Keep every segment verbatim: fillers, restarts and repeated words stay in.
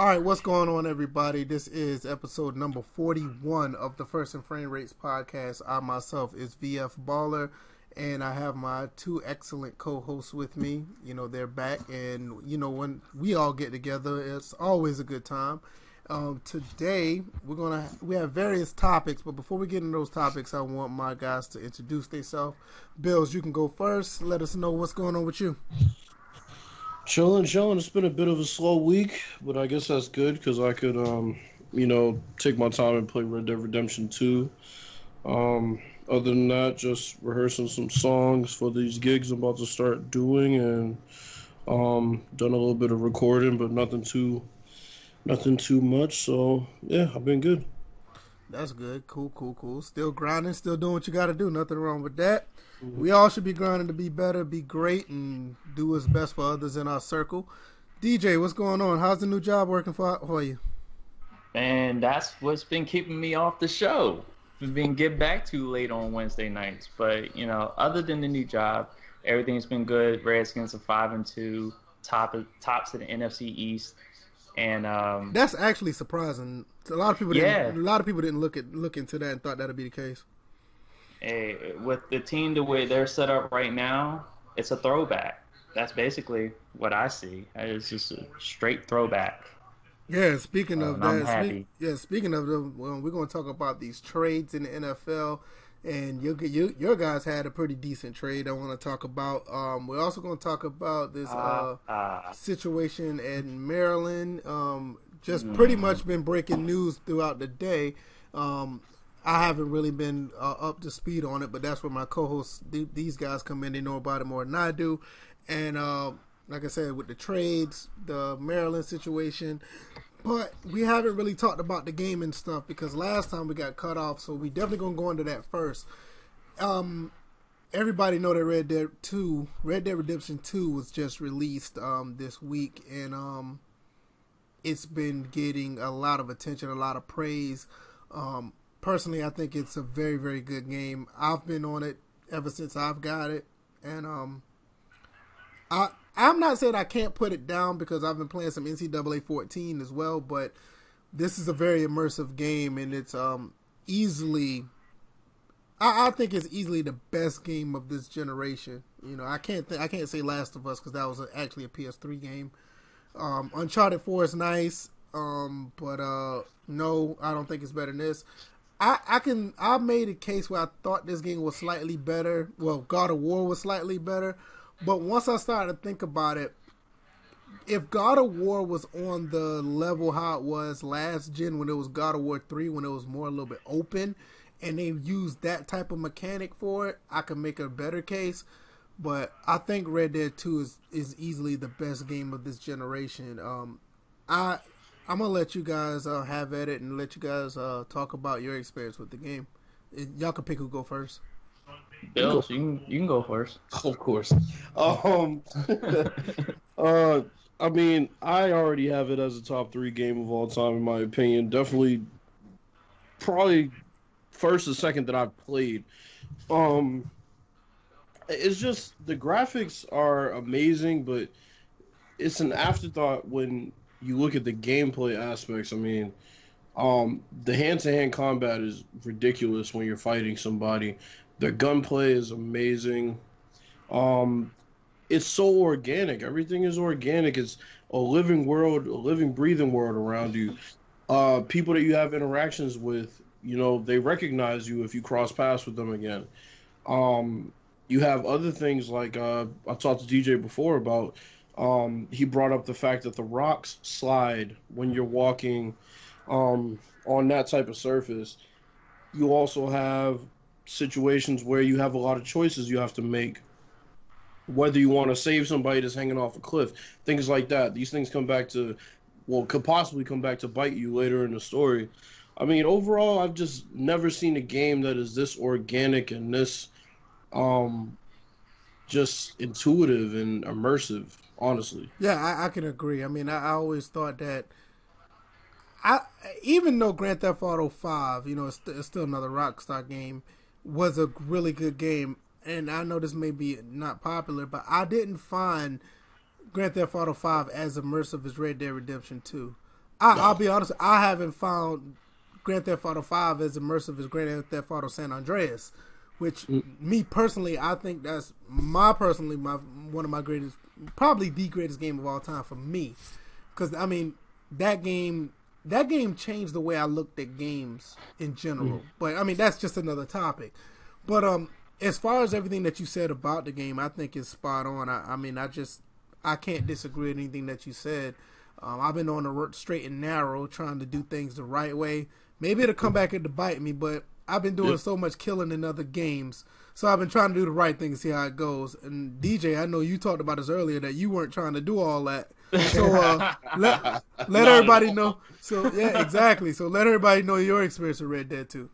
All right, what's going on, everybody? This is episode number forty-one of the First and Frame Rates podcast. I myself is V F Baller, and I have my two excellent co-hosts with me. You know, they're back, and, you know, when we all get together, it's always a good time. Um, today, we're gonna we have various topics, but before we get into those topics, I want my guys to introduce themselves. Bills, you can go first. Let us know what's going on with you. Chilling, chilling. It's been a bit of a slow week, but I guess that's good because I could, um, you know, take my time and play Red Dead Redemption two. Um, other than that, just rehearsing some songs for these gigs I'm about to start doing, and um, done a little bit of recording, but nothing too, nothing too much. So yeah, I've been good. That's good. Cool, cool, cool. Still grinding, still doing what you got to do. Nothing wrong with that. We all should be grinding to be better, be great, and do what's best for others in our circle. D J, what's going on? How's the new job working for, for you? Man, that's what's been keeping me off the show. We've been getting back too late on Wednesday nights. But, you know, other than the new job, everything's been good. Redskins are five and two, top of, tops of the N F C East. And um, that's actually surprising. A lot of people yeah. didn't, a lot of people didn't look at look into that and thought that would be the case. Hey, with the team the way they're set up right now, it's a throwback. That's basically what I see. It's just a straight throwback. Yeah, speaking of um, that, I'm happy. Spe- yeah, speaking of them, well, we're going to talk about these trades in the N F L, and you, you, your guys had a pretty decent trade I want to talk about. Um, we're also going to talk about this uh, uh, uh, situation in Maryland. Um, just mm. pretty much been breaking news throughout the day. Um, I haven't really been uh, up to speed on it, but that's where my co-hosts, th- these guys come in. They know about it more than I do. And uh, like I said, with the trades, the Maryland situation. But we haven't really talked about the game and stuff because last time we got cut off, so we definitely going to go into that first. Um, everybody know that Red Dead two, Red Dead Redemption two was just released um, this week, and um, it's been getting a lot of attention, a lot of praise. Um Personally, I think it's a very, very good game. I've been on it ever since I've got it. And um, I, I'm not saying I can't put it down because I've been playing some N C double A fourteen as well, but this is a very immersive game, and it's um, easily... I, I think it's easily the best game of this generation. You know, I can't th- I can't say Last of Us because that was a, actually a P S three game. Um, Uncharted four is nice, um, but uh, no, I don't think it's better than this. I, I can I made a case where I thought this game was slightly better. Well, God of War was slightly better, but once I started to think about it, if God of War was on the level how it was last gen when it was God of War three, when it was more a little bit open, and they used that type of mechanic for it, I could make a better case. But I think Red Dead two is is easily the best game of this generation. Um, I. I'm going to let you guys uh, have at it and let you guys uh, talk about your experience with the game. Y'all can pick who go first. Bills, you can, you can go first. Of course. Um, uh, I mean, I already have it as a top three game of all time, in my opinion. Definitely, probably first or second that I've played. Um, it's just the graphics are amazing, but it's an afterthought when you look at the gameplay aspects. I mean, um, the hand-to-hand combat is ridiculous when you're fighting somebody. The gunplay is amazing. Um, it's so organic. Everything is organic. It's a living world, a living, breathing world around you. Uh, people that you have interactions with, you know, they recognize you if you cross paths with them again. Um, you have other things like uh, I talked to D J before about. Um, he brought up the fact that the rocks slide when you're walking um, on that type of surface. You also have situations where you have a lot of choices you have to make, whether you want to save somebody that's hanging off a cliff, things like that. These things come back to, well, could possibly come back to bite you later in the story. I mean, overall, I've just never seen a game that is this organic and this um, just intuitive and immersive. Honestly. Yeah, I, I can agree. I mean, I, I always thought that, I even though Grand Theft Auto five, you know, it's, it's still another Rockstar game, was a really good game, and I know this may be not popular, but I didn't find Grand Theft Auto five as immersive as Red Dead Redemption two. I, no. I'll be honest, I haven't found Grand Theft Auto five as immersive as Grand Theft Auto San Andreas, which mm. me personally, I think that's my personally my one of my greatest, probably the greatest game of all time for me, because I mean that game that game changed the way I looked at games in general. Mm. But I mean that's just another topic. But um, as far as everything that you said about the game, I think is spot on. I, I mean I just I can't disagree with anything that you said. Um, I've been on the straight and narrow, trying to do things the right way. Maybe it'll come back and bite me, but I've been doing yep. so much killing in other games, so I've been trying to do the right thing and see how it goes. And D J, I know you talked about this earlier that you weren't trying to do all that. So uh, let let no, everybody no. know. So yeah, exactly. So let everybody know your experience with Red Dead two.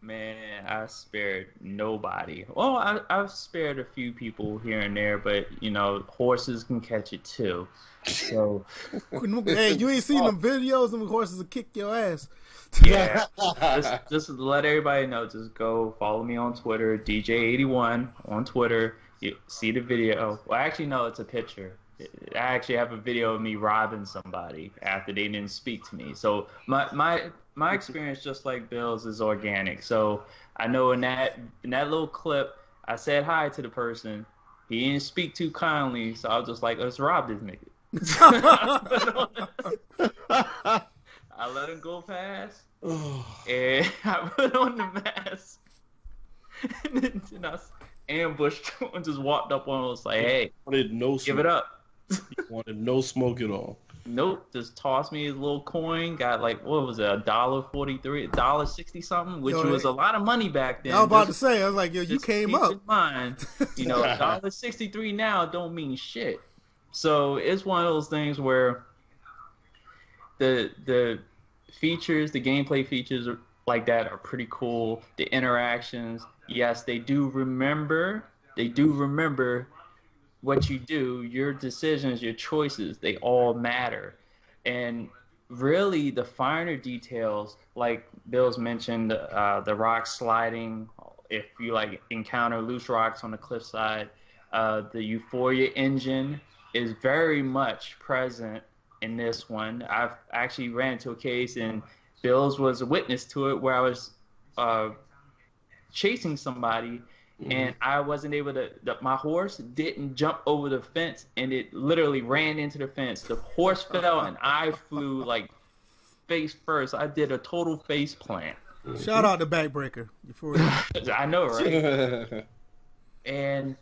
Man, I spared nobody. Well, I, I've spared a few people here and there, but, you know, horses can catch it, too. So, hey, you ain't seen them videos and horses will kick your ass. Yeah. just, just let everybody know. Just go follow me on Twitter, D J eighty-one on Twitter. You see the video. Well, actually, no, it's a picture. I actually have a video of me robbing somebody after they didn't speak to me. So my my my experience, just like Bill's, is organic. So I know in that in that little clip, I said hi to the person. He didn't speak too kindly, so I was just like, let's rob this nigga. I let him go past, and I put on the mask, and then and I ambushed him and just walked up on him and was like, hey, no give smoke. It up. He wanted no smoke at all. Nope, just tossed me his little coin. Got like, what was it, a dollar forty-three, a dollar sixty something, which yo, was a lot of money back then. I was about just, to say, I was like, yo, you came up. In mind, you know, a dollar sixty-three now don't mean shit. So it's one of those things where the the features, the gameplay features like that are pretty cool. The interactions, yes, they do remember. They do remember. What you do, your decisions, your choices, they all matter. And really the finer details, like Bill's mentioned, uh, the rock sliding, if you like encounter loose rocks on the cliffside, uh, the Euphoria engine is very much present in this one. I've actually ran into a case, and Bill's was a witness to it, where I was uh, chasing somebody, and I wasn't able to, the, my horse didn't jump over the fence, and it literally ran into the fence. The horse fell, and I flew like face first. I did a total face plant. Shout out to Backbreaker. Before I know, right? And,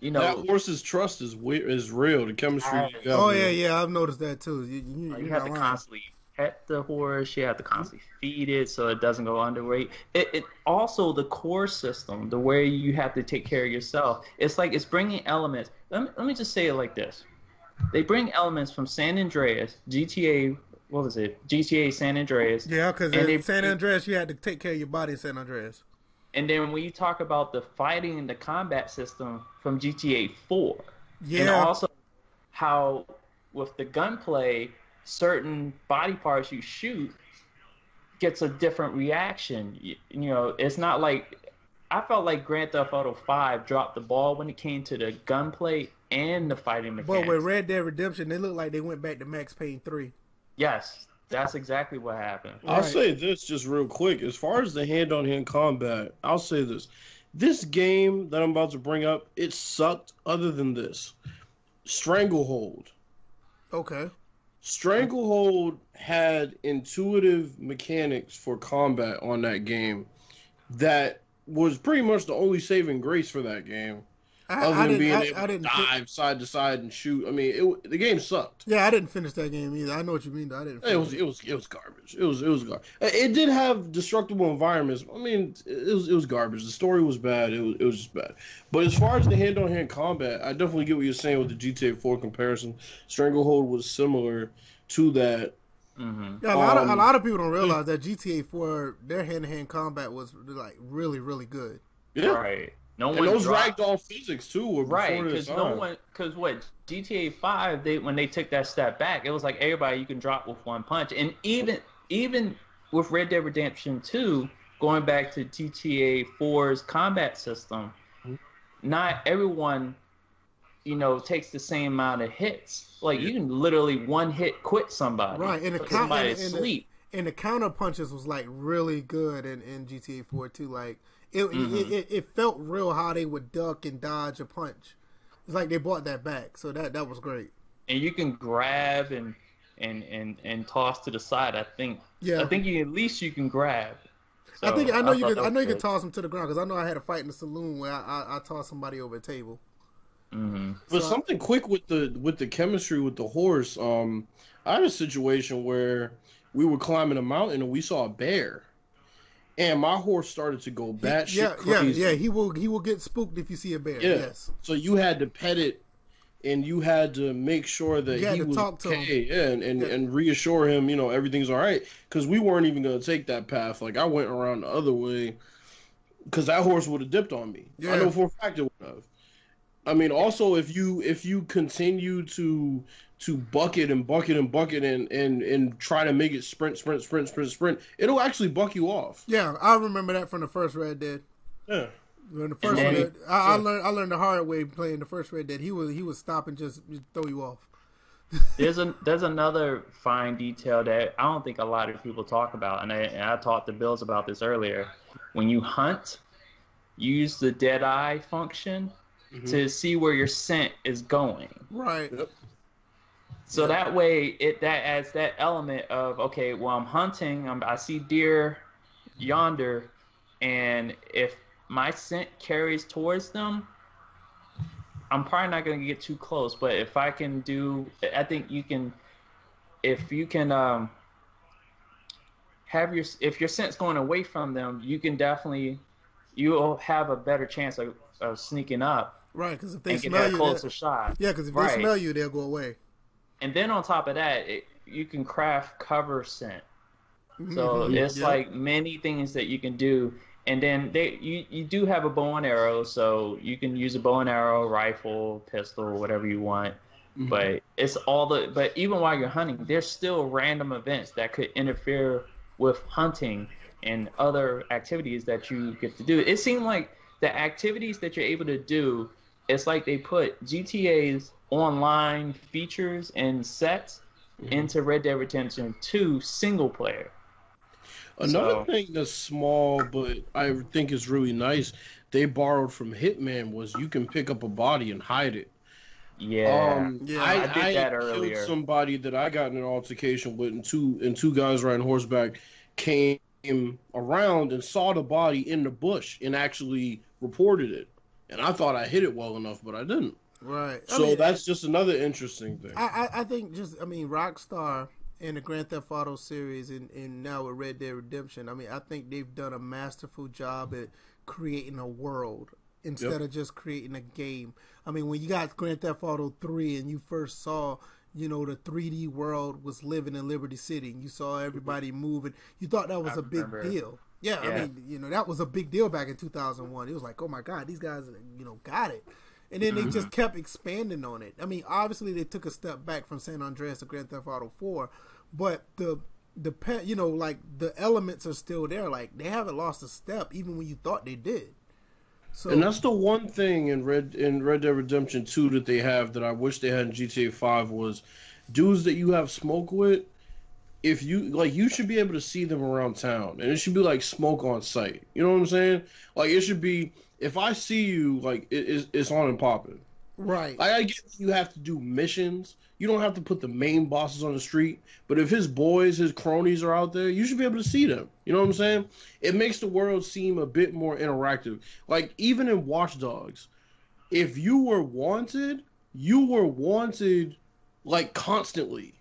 you know. That horse's trust is weird, is real. The chemistry. I, you got oh, yeah, yeah. I've noticed that, too. You, you, you have to lying. constantly pet the horse. You have to constantly feed it so it doesn't go underweight. It, it also the core system, the way you have to take care of yourself. It's like it's bringing elements. Let me, let me just say it like this: they bring elements from San Andreas, G T A. What was it? G T A San Andreas. Yeah, because in San Andreas, you had to take care of your body in San Andreas. And then when you talk about the fighting and the combat system from G T A four, yeah, and also how with the gunplay, certain body parts you shoot gets a different reaction. You, you know, it's not like I felt like Grand Theft Auto five dropped the ball when it came to the gunplay and the fighting mechanics. But with Red Dead Redemption, they looked like they went back to Max Payne three. Yes, that's exactly what happened. I'll right. say this just real quick. As far as the hand-on-hand combat, I'll say this. This game that I'm about to bring up, it sucked other than this. Stranglehold. Okay. Stranglehold had intuitive mechanics for combat on that game that was pretty much the only saving grace for that game. I, other I than being I, able I to dive fin- side to side and shoot. I mean, it, the game sucked. Yeah, I didn't finish that game either. I know what you mean, though. I didn't finish it. Was, it was it was garbage. It was it was garbage. It did have destructible environments. I mean, it was it was garbage. The story was bad. It was it was just bad. But as far as the hand on hand combat, I definitely get what you're saying with the G T A four comparison. Stranglehold was similar to that. Mm-hmm. Yeah, a lot um, of a lot of people don't realize that G T A four their hand to hand combat was like really really good. Yeah. Right. No and one those dropped. Ragdoll physics, too, were right, because no one, because what, G T A five, they, when they took that step back, it was like, everybody, you can drop with one punch. And even even with Red Dead Redemption two, going back to G T A four's combat system, mm-hmm. not everyone you know, takes the same amount of hits. Like, you can literally one hit quit somebody. Right, and the counter sleep. And the counter punches was like really good in, in G T A four too. Like it, mm-hmm. it, it it felt real how they would duck and dodge a punch. It's like they brought that back, so that that was great. And you can grab and and and, and toss to the side. I think. Yeah. I think you, at least you can grab. So I think I know I you can. I know you good. can toss them to the ground because I know I had a fight in the saloon where I I, I tossed somebody over a table. Mm-hmm. So, but something quick with the with the chemistry with the horse. Um, I had a situation where we were climbing a mountain and we saw a bear, and my horse started to go batshit yeah, crazy. Yeah, yeah, he will he will get spooked if you see a bear. Yeah. Yes. So you had to pet it, and you had to make sure that he was okay, yeah, and and, yeah. and reassure him, you know, everything's all right, because we weren't even going to take that path. Like I went around the other way, because that horse would have dipped on me. Yeah. I know for a fact it would have. I mean, also if you if you continue to to bucket and bucket and bucket and, and, and try to make it sprint, sprint, sprint, sprint, sprint, it'll actually buck you off. Yeah, I remember that from the first Red Dead. Yeah. When the first Red Dead, I, yeah. I learned I learned the hard way playing the first Red Dead. He was he was stop and just throw you off. there's a there's another fine detail that I don't think a lot of people talk about, and I and I talked to Bills about this earlier. When you hunt, use the dead eye function mm-hmm. to see where your scent is going. Right. Yep. So that way, it that adds that element of, okay, well, I'm hunting, I'm, I see deer yonder, and if my scent carries towards them, I'm probably not going to get too close. But if I can do, I think you can, if you can um, have your, if your scent's going away from them, you can definitely, you'll have a better chance of, of sneaking up. Right, because if they smell you, closer shot. Yeah, because if right. they smell you, they'll go away. And then on top of that, it, you can craft cover scent. So it's yeah. like many things that you can do. And then they you, you do have a bow and arrow, so you can use a bow and arrow, rifle, pistol, whatever you want. Mm-hmm. But it's all the but even while you're hunting, there's still random events that could interfere with hunting and other activities that you get to do. It seemed like the activities that you're able to do, it's like they put G T A's online features and sets mm-hmm. into Red Dead Redemption two single player. Another so, thing that's small, but I think is really nice, they borrowed from Hitman was you can pick up a body and hide it. Yeah, um, yeah I, I did I that earlier. I killed somebody that I got in an altercation with, and two and two guys riding horseback came around and saw the body in the bush and actually reported it. And I thought I hit it well enough, but I didn't. Right. So I mean, that's just another interesting thing. I, I, I think just, I mean, Rockstar and the Grand Theft Auto series and, and now with Red Dead Redemption, I mean, I think they've done a masterful job at creating a world instead yep. of just creating a game. I mean, when you got Grand Theft Auto three and you first saw, you know, the three D world was living in Liberty City and you saw everybody moving, you thought that was I a remember. big deal. Yeah, yeah, I mean, you know, that was a big deal back in two thousand one. It was like, oh my God, these guys, you know, got it. And then mm-hmm. they just kept expanding on it. I mean, obviously they took a step back from San Andreas to Grand Theft Auto four, but the the you know like the elements are still there. Like they haven't lost a step, even when you thought they did. So, and that's the one thing in Red in Red Dead Redemption two that they have that I wish they had in G T A five was dudes that you have smoke with. If you like, you should be able to see them around town, and it should be like smoke on sight. You know what I'm saying? Like it should be. If I see you, like it, it's, it's on and popping. Right. Like I guess you have to do missions. You don't have to put the main bosses on the street. But if his boys, his cronies are out there, you should be able to see them. You know what I'm saying? It makes the world seem a bit more interactive. Like even in Watch Dogs, if you were wanted, you were wanted, like constantly.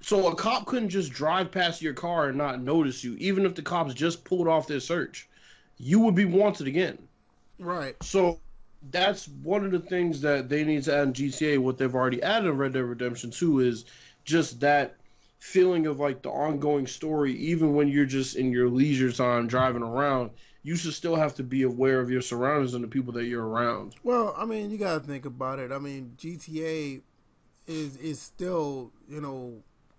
So a cop couldn't just drive past your car and not notice you, even if the cops just pulled off their search. You would be wanted again. Right. So that's one of the things that they need to add in G T A, what they've already added in Red Dead Redemption two is just that feeling of like the ongoing story, even when you're just in your leisure time driving around, you should still have to be aware of your surroundings and the people that you're around. Well, I mean, you got to think about it. I mean, G T A is is still, you know,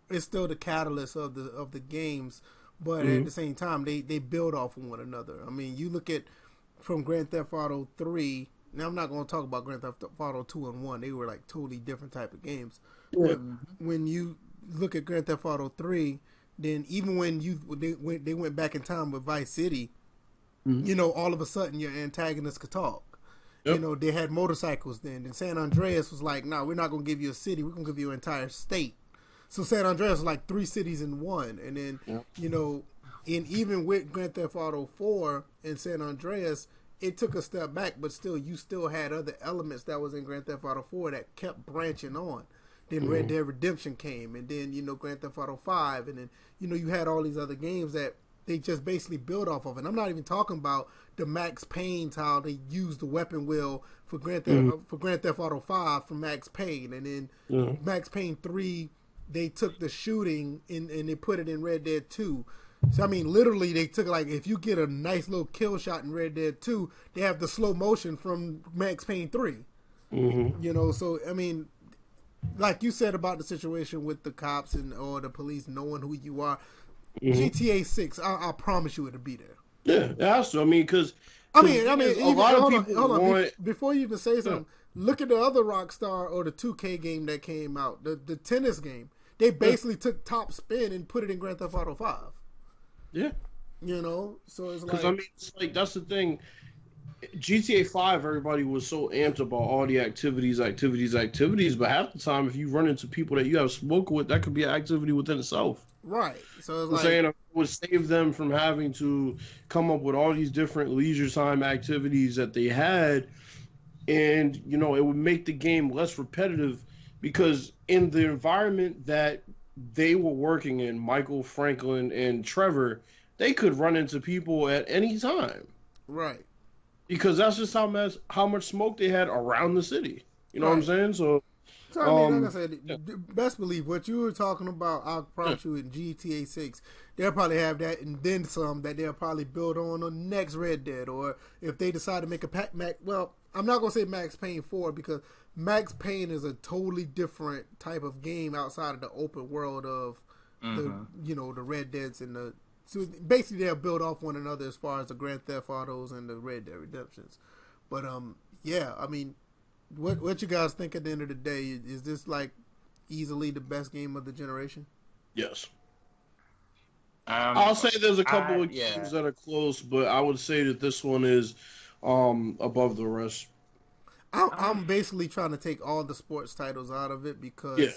it's still the catalyst of the of the games, but mm-hmm. at the same time, they, they build off of one another. I mean, you look at from Grand Theft Auto three, Now, I'm not going to talk about Grand Theft Auto two and one. They were like totally different type of games. Yeah. But when you look at Grand Theft Auto three, then even when you they went, they went back in time with Vice City, mm-hmm. you know, all of a sudden your antagonist could talk. Yep. You know, they had motorcycles then. And San Andreas was like, no, nah, we're not going to give you a city. We're going to give you an entire state. So San Andreas was like three cities in one. And then, yep. you know, and even with Grand Theft Auto four and San Andreas, it took a step back, but still, you still had other elements that was in Grand Theft Auto four that kept branching on. Then mm-hmm. Red Dead Redemption came, and then, you know, Grand Theft Auto five, and then, you know, you had all these other games that they just basically build off of. And I'm not even talking about the Max Payne, how they used the weapon wheel for Grand Theft, mm-hmm. for Grand Theft Auto five for Max Payne. And then mm-hmm. Max Payne three, they took the shooting and, and they put it in Red Dead two. So, I mean, literally, they took, like, if you get a nice little kill shot in Red Dead two, they have the slow motion from Max Payne three. Mm-hmm. You know, so, I mean, like you said about the situation with the cops and or the police knowing who you are, mm-hmm. G T A six, I, I promise you it'll be there. Yeah, also, I mean, because... I mean, I mean, even, a lot of people on, hold on, want... Before you even say something, yeah. look at the other Rockstar or the two K game that came out, the, the tennis game. They basically yeah. took Top Spin and put it in Grand Theft Auto five. Yeah, you know, so it's like because I mean, it's like that's the thing. G T A Five, everybody was so amped about all the activities, activities, activities. But half the time, if you run into people that you have smoke with, that could be an activity within itself. Right. So it's like I'm saying it would save them from having to come up with all these different leisure time activities that they had, and you know, it would make the game less repetitive because in the environment that they were working in, Michael, Franklin, and Trevor, they could run into people at any time. Right. Because that's just how much, how much smoke they had around the city. You know right. what I'm saying? So, so I mean, um, like I said, yeah. best believe what you were talking about, I'll promise yeah. you in G T A six, they'll probably have that and then some that they'll probably build on the next Red Dead. Or if they decide to make a pack, Mac, well, I'm not going to say Max Payne four because Max Payne is a totally different type of game outside of the open world of, mm-hmm. the you know, the Red Deads and the... So basically, they'll build off one another as far as the Grand Theft Autos and the Red Dead Redemptions. But, um, yeah, I mean, what what you guys think at the end of the day? Is this, like, easily the best game of the generation? Yes. Um, I'll say there's a couple I, of games yeah. that are close, but I would say that this one is um, above the rest. I'm basically trying to take all the sports titles out of it because, yeah,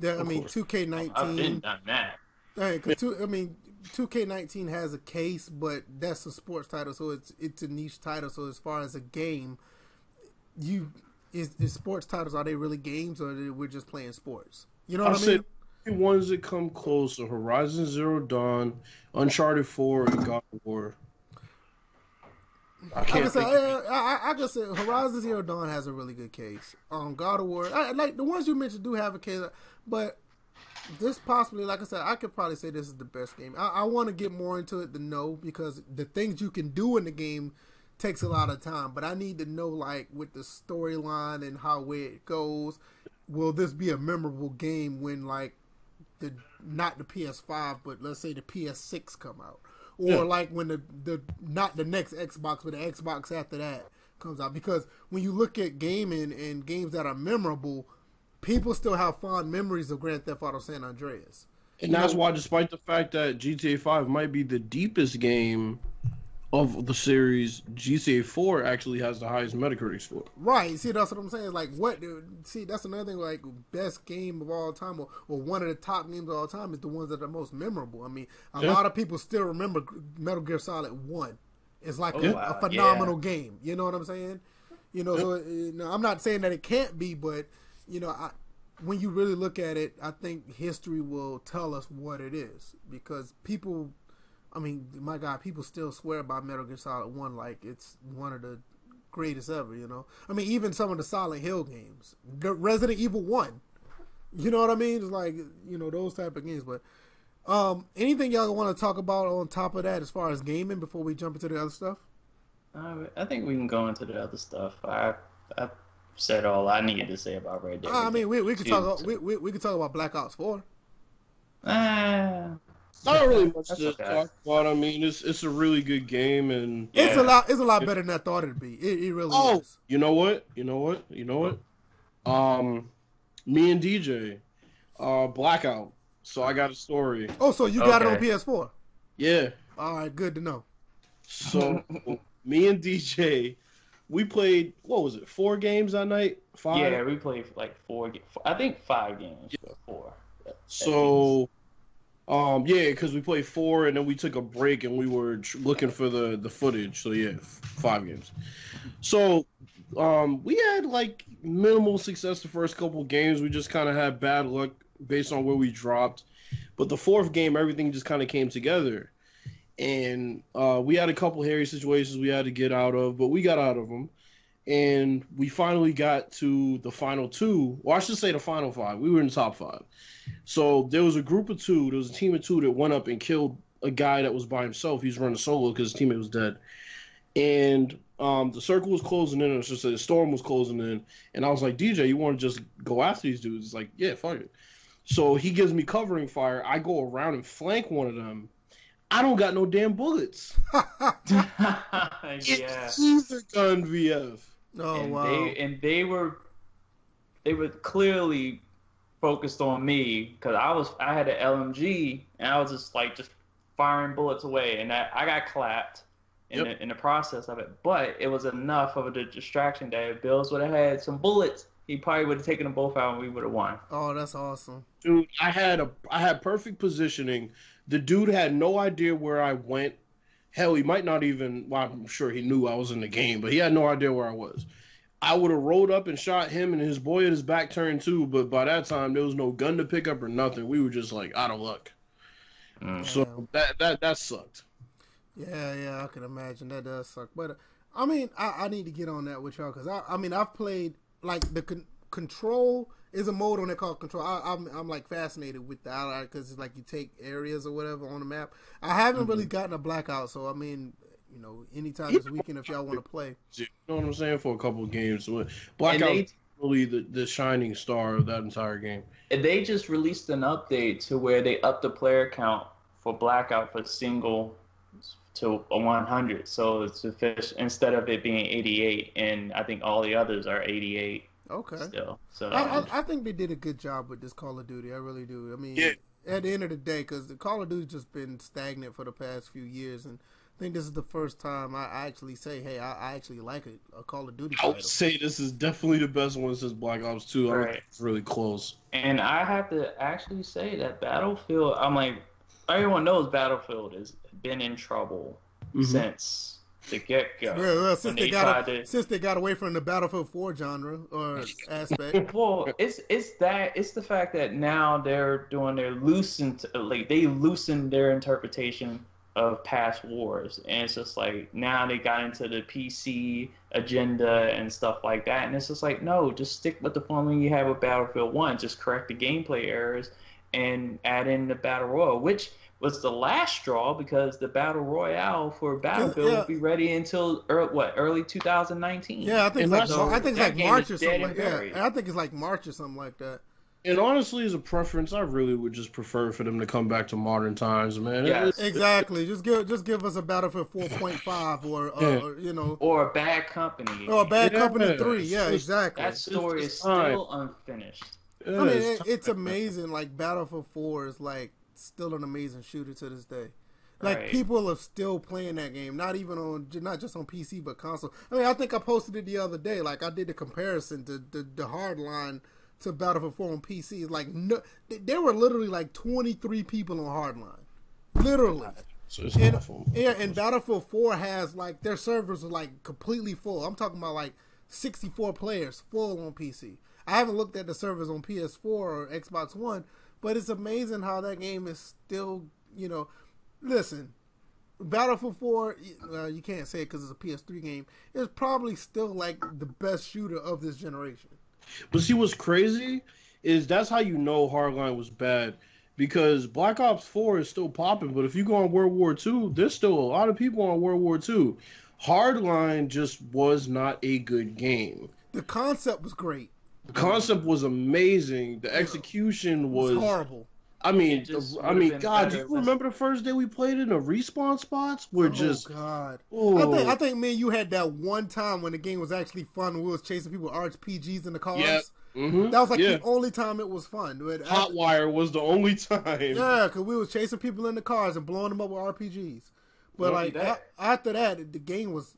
there, I mean, course. two K nineteen. I've been done that. Right, cause two, I mean, two K nineteen has a case, but that's a sports title, so it's it's a niche title. So as far as a game, you is, is sports titles, are they really games or are they, we're just playing sports? You know what I, I mean? The ones that come close are Horizon Zero Dawn, Uncharted four, and God of War. I, I can say I, I, I can say Horizon Zero Dawn has a really good case. Um, God of War, I, like the ones you mentioned, do have a case, but this possibly, like I said, I could probably say this is the best game. I, I want to get more into it to know because the things you can do in the game takes a lot of time. But I need to know, like, with the storyline and how where it goes, will this be a memorable game when, like, the not the P S five, but let's say the P S six come out. Or yeah. like when the, the not the next Xbox, but the Xbox after that comes out. Because when you look at gaming and games that are memorable, people still have fond memories of Grand Theft Auto San Andreas. And you that's know? why, despite the fact that G T A five might be the deepest game of the series, G T A four actually has the highest Metacritic score. Right. See, that's what I'm saying. Like, what? Dude, see, that's another thing. Like, best game of all time, or, or one of the top games of all time, is the ones that are most memorable. I mean, a yeah. lot of people still remember Metal Gear Solid One. It's like oh, a, wow. a phenomenal yeah. game. You know what I'm saying? You know, yeah. so you know, I'm not saying that it can't be, but you know, I, when you really look at it, I think history will tell us what it is because people. I mean, my God, people still swear by Metal Gear Solid one like it's one of the greatest ever, you know? I mean, even some of the Silent Hill games. Resident Evil one. You know what I mean? It's like, you know, those type of games. But um, anything y'all want to talk about on top of that as far as gaming before we jump into the other stuff? Uh, I think we can go into the other stuff. I I said all I needed to say about Red Dead. Uh, I mean, we we could talk we, we we could talk about Black Ops four. Ah... Uh... Not really much That's to okay. talk about. I mean, it's it's a really good game, and yeah. it's a lot. It's a lot better than I thought it'd be. It, it really oh, is. You know what? You know what? You know what? Um, me and D J, uh, Blackout. So I got a story. Oh, so you got okay. it on P S four? Yeah. All right, good to know. So me and D J, we played. What was it? Four games that night? Five? Yeah, we played like four. I think five games. Yeah. Four. That, that so. Means. Um, yeah, because we played four, and then we took a break, and we were tr- looking for the, the footage. So, yeah, f- five games. So, um, we had, like, minimal success the first couple games. We just kind of had bad luck based on where we dropped. But the fourth game, everything just kind of came together. And uh, we had a couple hairy situations we had to get out of, but we got out of them. And we finally got to the final two, or I should say the final five. We were in the top five. So there was a group of two. There was a team of two that went up and killed a guy that was by himself. He was running solo because his teammate was dead. And um, the circle was closing in. Or I should say the storm was closing in. And I was like, D J, you want to just go after these dudes? He's like, yeah, fuck it. So he gives me covering fire. I go around and flank one of them. I don't got no damn bullets. yeah. He's a gun V F. Oh, and wow. They, and they were they were clearly focused on me because I was I had an L M G and I was just like just firing bullets away, and I, I got clapped in yep. the, in the process of it. But it was enough of a distraction that if Bills would have had some bullets, he probably would have taken them both out and we would have won. Oh, that's awesome. Dude, I had a I had perfect positioning. The dude had no idea where I went. Hell, he might not even, well, I'm sure he knew I was in the game, but he had no idea where I was. I would have rolled up and shot him, and his boy had his back turned too, but by that time, there was no gun to pick up or nothing. We were just, like, out of luck. Mm. So that, that that sucked. Yeah, yeah, I can imagine. That does suck. But, uh, I mean, I, I need to get on that with y'all, because, I, I mean, I've played, like, the con- Control is a mode on it called Control. I, I'm, I'm like, fascinated with that because it's like you take areas or whatever on the map. I haven't mm-hmm. really gotten a Blackout, so, I mean, you know, anytime this weekend if y'all want to play. You know what I'm saying? For a couple of games. Blackout is really the, the shining star of that entire game. And they just released an update to where they upped the player count for Blackout for single to one hundred. So it's official, instead of it being eighty-eight, and I think all the others are eighty-eight. Okay. Still, so I, I, I think they did a good job with this Call of Duty. I really do. I mean, yeah. at the end of the day, because the Call of Duty's just been stagnant for the past few years, and I think this is the first time I actually say, hey, I, I actually like a, a Call of Duty title. I would say this is definitely the best one since Black Ops two. Right. I think it's really close. And I have to actually say that Battlefield, I'm like, everyone knows Battlefield has been in trouble mm-hmm. since... the get-go. Yeah, well, since, they they got a, to... since they got away from the Battlefield four genre or aspect. Well, it's it's that it's the fact that now they're doing their loosened like they loosened their interpretation of past wars, and it's just like now they got into the P C agenda and stuff like that, and it's just like no, just stick with the formula you have with Battlefield one. Just correct the gameplay errors and add in the battle royale, which was the last straw because the battle royale for Battlefield yeah. will be ready until er, what early two thousand nineteen. Yeah, I think like, so I think it's like March or something like that. Yeah, I think it's like March or something like that. It honestly is a preference. I really would just prefer for them to come back to modern times, man. Yes. Exactly. Just give just give us a Battlefield four point five or, uh, yeah. or you know or a Bad Company or a Bad yeah. Company three. Yeah, exactly. That story is still unfinished. It I mean, it, it's amazing. Like Battlefield four is like. Still an amazing shooter to this day. Like right. people are still playing that game, not even on, not just on P C but console. I mean, I think I posted it the other day. Like I did the comparison to the, the hardline to Battlefield four on P C. Like no, there were literally like twenty-three people on hardline, literally. So it's and, awful. Yeah, and Battlefield four has like their servers are like completely full. I'm talking about like sixty-four players full on P C. I haven't looked at the servers on P S four or Xbox One. But it's amazing how that game is still, you know, listen, Battlefield four, uh, you can't say it because it's a P S three game, is probably still like the best shooter of this generation. But see what's crazy is that's how you know Hardline was bad because Black Ops four is still popping, but if you go on World War Two, there's still a lot of people on World War Two. Hardline just was not a good game. The concept was great. The concept was amazing. The execution was, was horrible. I mean, I mean, God, do you remember the first day we played in the respawn spots? We're oh, just, God. Oh. I think, I think, man, you had that one time when the game was actually fun. We was chasing people with R P Gs in the cars. Yep. Mm-hmm. That was like yeah. the only time it was fun. But Hotwire I, was the only time. Yeah, because we was chasing people in the cars and blowing them up with R P Gs. But Don't like that. I, after that, the game was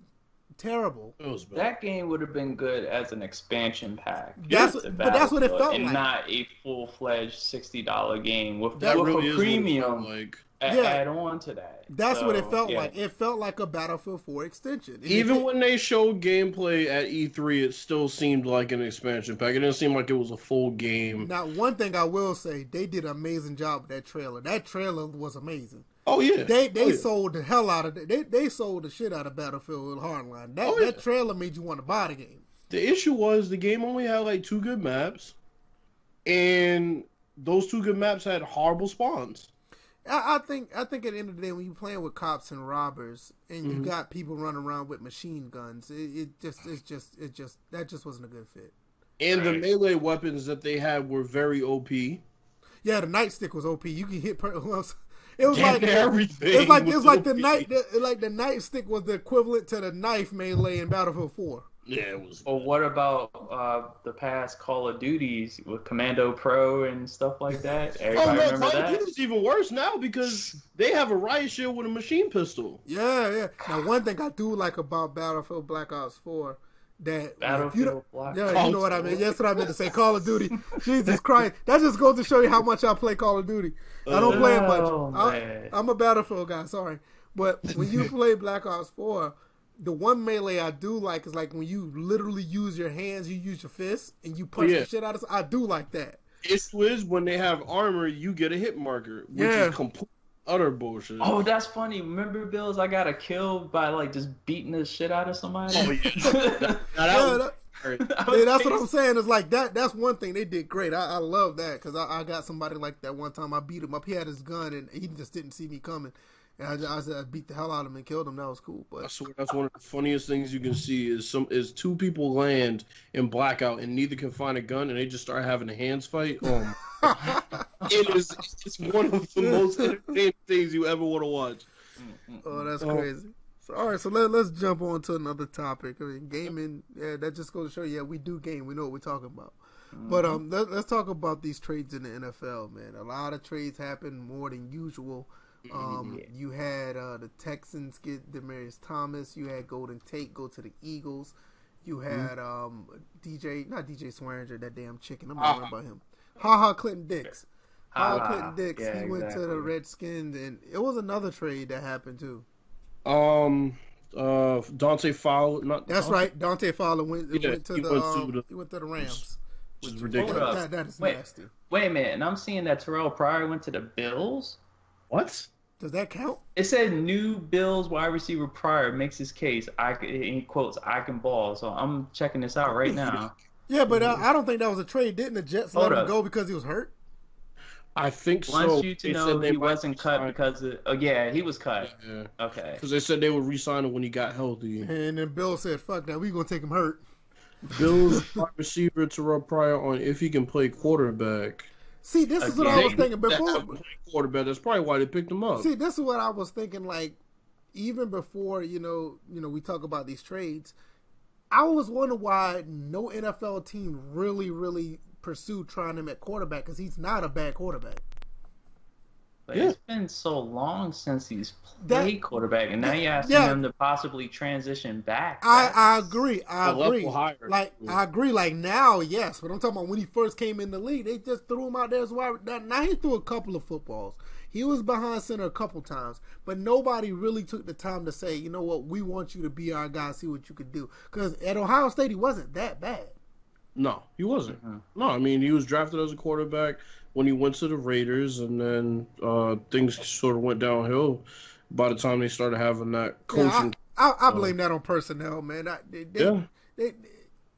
terrible. It was bad. That game would have been good as an expansion pack. That's what, but that's what it felt and like, and not a full fledged sixty dollar game with, that with really a premium like. Yeah. add on to that. That's so, what it felt yeah. like. It felt like a Battlefield four extension. And Even it, when they showed gameplay at E three, it still seemed like an expansion pack. It didn't seem like it was a full game. Now, one thing I will say, they did an amazing job with that trailer. That trailer was amazing. Oh yeah, they they oh, yeah. sold the hell out of it. They they sold the shit out of Battlefield Hardline. That oh, yeah. that trailer made you want to buy the game. The issue was the game only had like two good maps, and those two good maps had horrible spawns. I, I think I think at the end of the day, when you're playing with cops and robbers, and mm-hmm. you got people running around with machine guns, it, it just it's just it just that just wasn't a good fit. And right. the melee weapons that they had were very O P. Yeah, the nightstick was O P. You can hit. Per- It was, like, everything it was like it was like the night the, like the nightstick was the equivalent to the knife melee in Battlefield four. Yeah, it was. Well, what about uh, the past Call of Duties with Commando Pro and stuff like that? Everybody oh, no, remember Call that? Call of Duty's even worse now because they have a riot shield with a machine pistol. Yeah, yeah. Now, one thing I do like about Battlefield Black Ops four. That Battlefield Black Ops. Yeah, you know what I mean. That's what I meant to say. Call of Duty. Jesus Christ. That just goes to show you how much I play Call of Duty. I don't play it much. Oh, I, I'm a Battlefield guy, sorry. But when you play Black Ops four, the one melee I do like is like when you literally use your hands, you use your fists, and you punch oh, yeah. the shit out of I do like that. It's Swizz, when they have armor, you get a hit marker, which yeah. is complete utter bullshit. Oh, that's funny. Remember, Bills, I got a kill by like just beating the shit out of somebody. Oh, yeah. that, that yeah, that, that yeah that's what I'm saying. It's like that. That's one thing they did great. I, I love that because I, I got somebody like that one time. I beat him up. He had his gun and he just didn't see me coming. And I, just, I, said, I beat the hell out of him and killed him. That was cool. But I swear that's one of the funniest things you can see is some is two people land in Blackout and neither can find a gun and they just start having a hands fight. Oh. Um, It is it's one of the most entertaining things you ever want to watch. Oh, that's oh. crazy. So, all right, so let, let's jump on to another topic. I mean, gaming, yeah, that just goes to show, yeah, we do game. We know what we're talking about. Mm-hmm. But um, let, let's talk about these trades in the N F L, man. A lot of trades happen more than usual. Um, yeah. You had uh, the Texans get Demaryius Thomas. You had Golden Tate go to the Eagles. You had mm-hmm. um, D J, not D J Swearinger, that damn chicken. I'm not worried about him. Ha ha Clinton Dix. Ha ha Clinton Dix. Yeah, he exactly. went to the Redskins, and it was another trade that happened too. Um, uh, Dante Fowler. Not That's Dante. right. Dante Fowler went, yeah, went to the went um, the, he went to the Rams. Which is ridiculous. That, that is wait, nasty. Wait a minute, and I'm seeing that Terrell Pryor went to the Bills. What? Does that count? It said new Bills wide receiver Pryor makes his case. I in quotes I can ball. So I'm checking this out right now. Yeah, but uh, I don't think that was a trade. Didn't the Jets Hold let him up. go because he was hurt? I think Wants so. Wants you to they know he wasn't cut signed. because of, oh yeah, he was cut. Yeah. Okay. Because they said they would re-sign him when he got healthy. And then Bill said, "Fuck that, we gonna take him hurt." Bill's receiver Terrell Pryor on if he can play quarterback. See, this Again. is what I was thinking before. That quarterback. That's probably why they picked him up. See, this is what I was thinking. Like, even before you know, you know, we talk about these trades. I was wondering why no N F L team really, really pursued trying him at quarterback because he's not a bad quarterback. But yeah. It's been so long since he's played that, quarterback, and now you're asking yeah. him to possibly transition back. I, I agree. I agree. Like yeah. I agree. Like now, yes, but I'm talking about when he first came in the league, they just threw him out there as wide. Now he threw a couple of footballs. He was behind center a couple times, but nobody really took the time to say, you know what, we want you to be our guy, see what you could do. Because at Ohio State, he wasn't that bad. No, he wasn't. Mm-hmm. No, I mean, he was drafted as a quarterback when he went to the Raiders, and then uh, things sort of went downhill by the time they started having that coaching. Yeah, I, I, I blame um, that on personnel, man. I, they, they, yeah. They, they,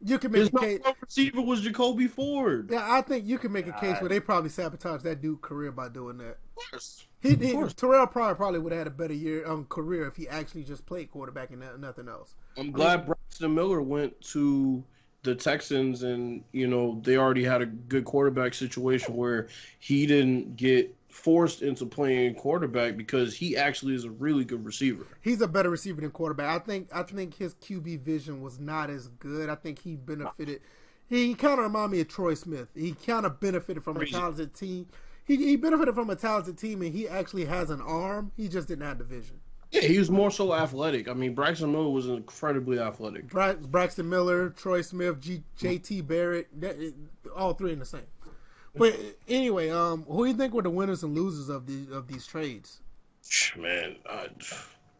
You can make His a case. receiver was Jacoby Ford. Yeah, I think you can make a case God. where they probably sabotaged that dude's career by doing that. Of course. He, of he, course. Terrell Pryor probably would have had a better year um career if he actually just played quarterback and nothing else. I'm glad Braxton Miller went to the Texans, and you know they already had a good quarterback situation where he didn't get forced into playing quarterback because he actually is a really good receiver. He's a better receiver than quarterback. I think I think his Q B vision was not as good. I think he benefited. He kind of reminded me of Troy Smith. He kind of benefited from Crazy. a talented team. He, he benefited from a talented team, and he actually has an arm. He just didn't have the vision. Yeah, he was more so athletic. I mean, Braxton Miller was incredibly athletic. Bra- Braxton Miller, Troy Smith, G- J T Barrett, that, all three in the same. But anyway, um, who do you think were the winners and losers of the of these trades? Man, I,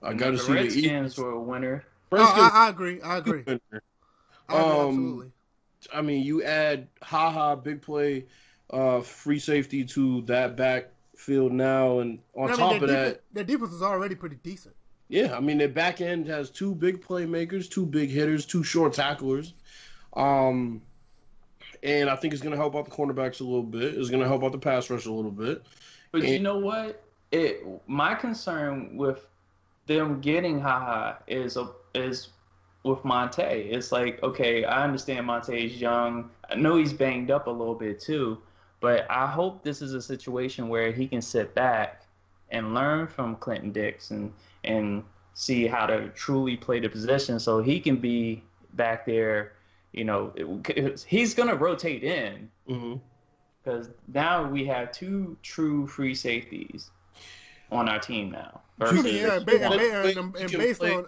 I got to see Redskins the Redskins were a winner. Oh, I, I agree. I agree. I agree um, absolutely. I mean, you add haha big play, uh, free safety to that backfield now, and on I mean, top of defense, that, their defense is already pretty decent. Yeah, I mean their back end has two big playmakers, two big hitters, two short tacklers. Um. And I think it's going to help out the cornerbacks a little bit. It's going to help out the pass rush a little bit. But and, you know what? It my concern with them getting haha is a, is with Montae. It's like, okay, I understand Montae's young. I know he's banged up a little bit too. But I hope this is a situation where he can sit back and learn from Clinton Dix and, and see how to truly play the position so he can be back there. You know, it, he's going to rotate in because mm-hmm. now we have two true free safeties on our team now. Versus, yeah, and, ba- and, and, and based on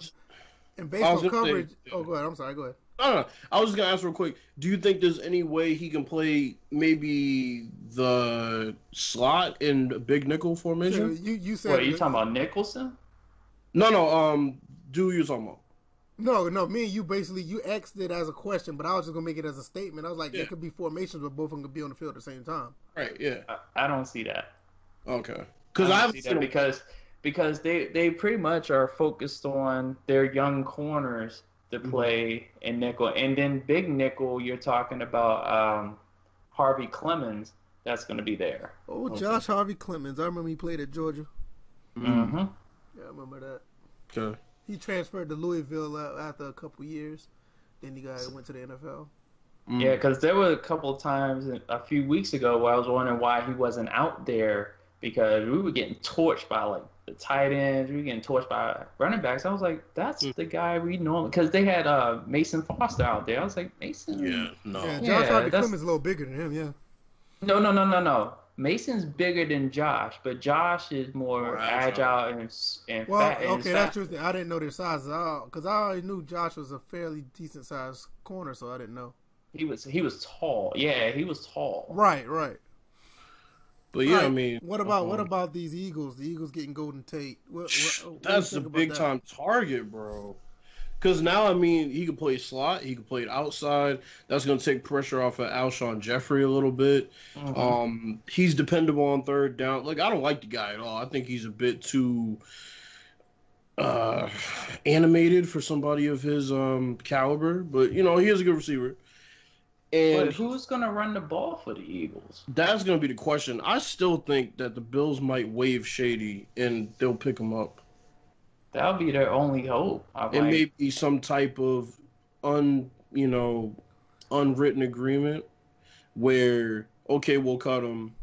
and based on coverage. Say, oh, go ahead. I'm sorry. Go ahead. No, no, I was just going to ask real quick. Do you think there's any way he can play maybe the slot in big nickel formation? So you you said. Wait, you talking about Nicholson? No, no. Um, do you talking about? No, no, me and you basically, you asked it as a question, but I was just going to make it as a statement. I was like, yeah. There could be formations where both of them could be on the field at the same time. Right, yeah. I, I don't see that. Okay. Cause I I see that a... because, because they, they pretty much are focused on their young corners to play mm-hmm. in nickel. And then big nickel, you're talking about um, Harvey Clemens. That's going to be there. Oh, okay. Josh Harvey Clemens. I remember he played at Georgia. Mm-hmm. Yeah, I remember that. Okay. He transferred to Louisville after a couple years. Then he got went to the N F L. Yeah, because there were a couple of times a few weeks ago where I was wondering why he wasn't out there because we were getting torched by like the tight ends, we were getting torched by running backs. I was like, that's mm. the guy we normally because they had uh, Mason Foster out there. I was like, Mason. Yeah, no. Yeah, Josh Harvey Clemens is a little bigger than him. Yeah. No, no, no, no, no. Mason's bigger than Josh, but Josh is more, more agile, agile and, and well, fat. Well, okay, that's interesting. I didn't know their sizes at all because I already knew Josh was a fairly decent-sized corner, so I didn't know. He was he was tall. Yeah, he was tall. Right, right. But, yeah, right. I mean. What about um, what about these Eagles? The Eagles getting Golden Tate. What, what, that's what a big-time that? target, bro. Because now, I mean, he can play slot. He can play it outside. That's going to take pressure off of Alshon Jeffrey a little bit. Mm-hmm. Um, he's dependable on third down. Like, I don't like the guy at all. I think he's a bit too uh, animated for somebody of his um, caliber. But, you know, he is a good receiver. And but who's going to run the ball for the Eagles? That's going to be the question. I still think that the Bills might waive Shady and they'll pick him up. That'll be their only hope. I it might. may be some type of un, you know, unwritten agreement where, okay, we'll cut him.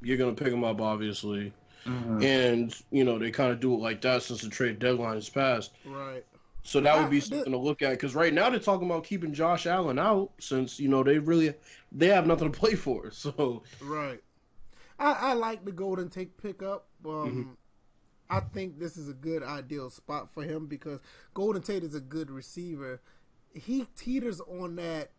You're going to pick him up, obviously. Mm-hmm. And, you know, they kind of do it like that since the trade deadline has passed. Right. So that would be something to look at because right now they're talking about keeping Josh Allen out since, you know, they really they have nothing to play for. So right. I, I like the Golden Tate pickup. Um mm-hmm. I think this is a good ideal spot for him because Golden Tate is a good receiver. He teeters on that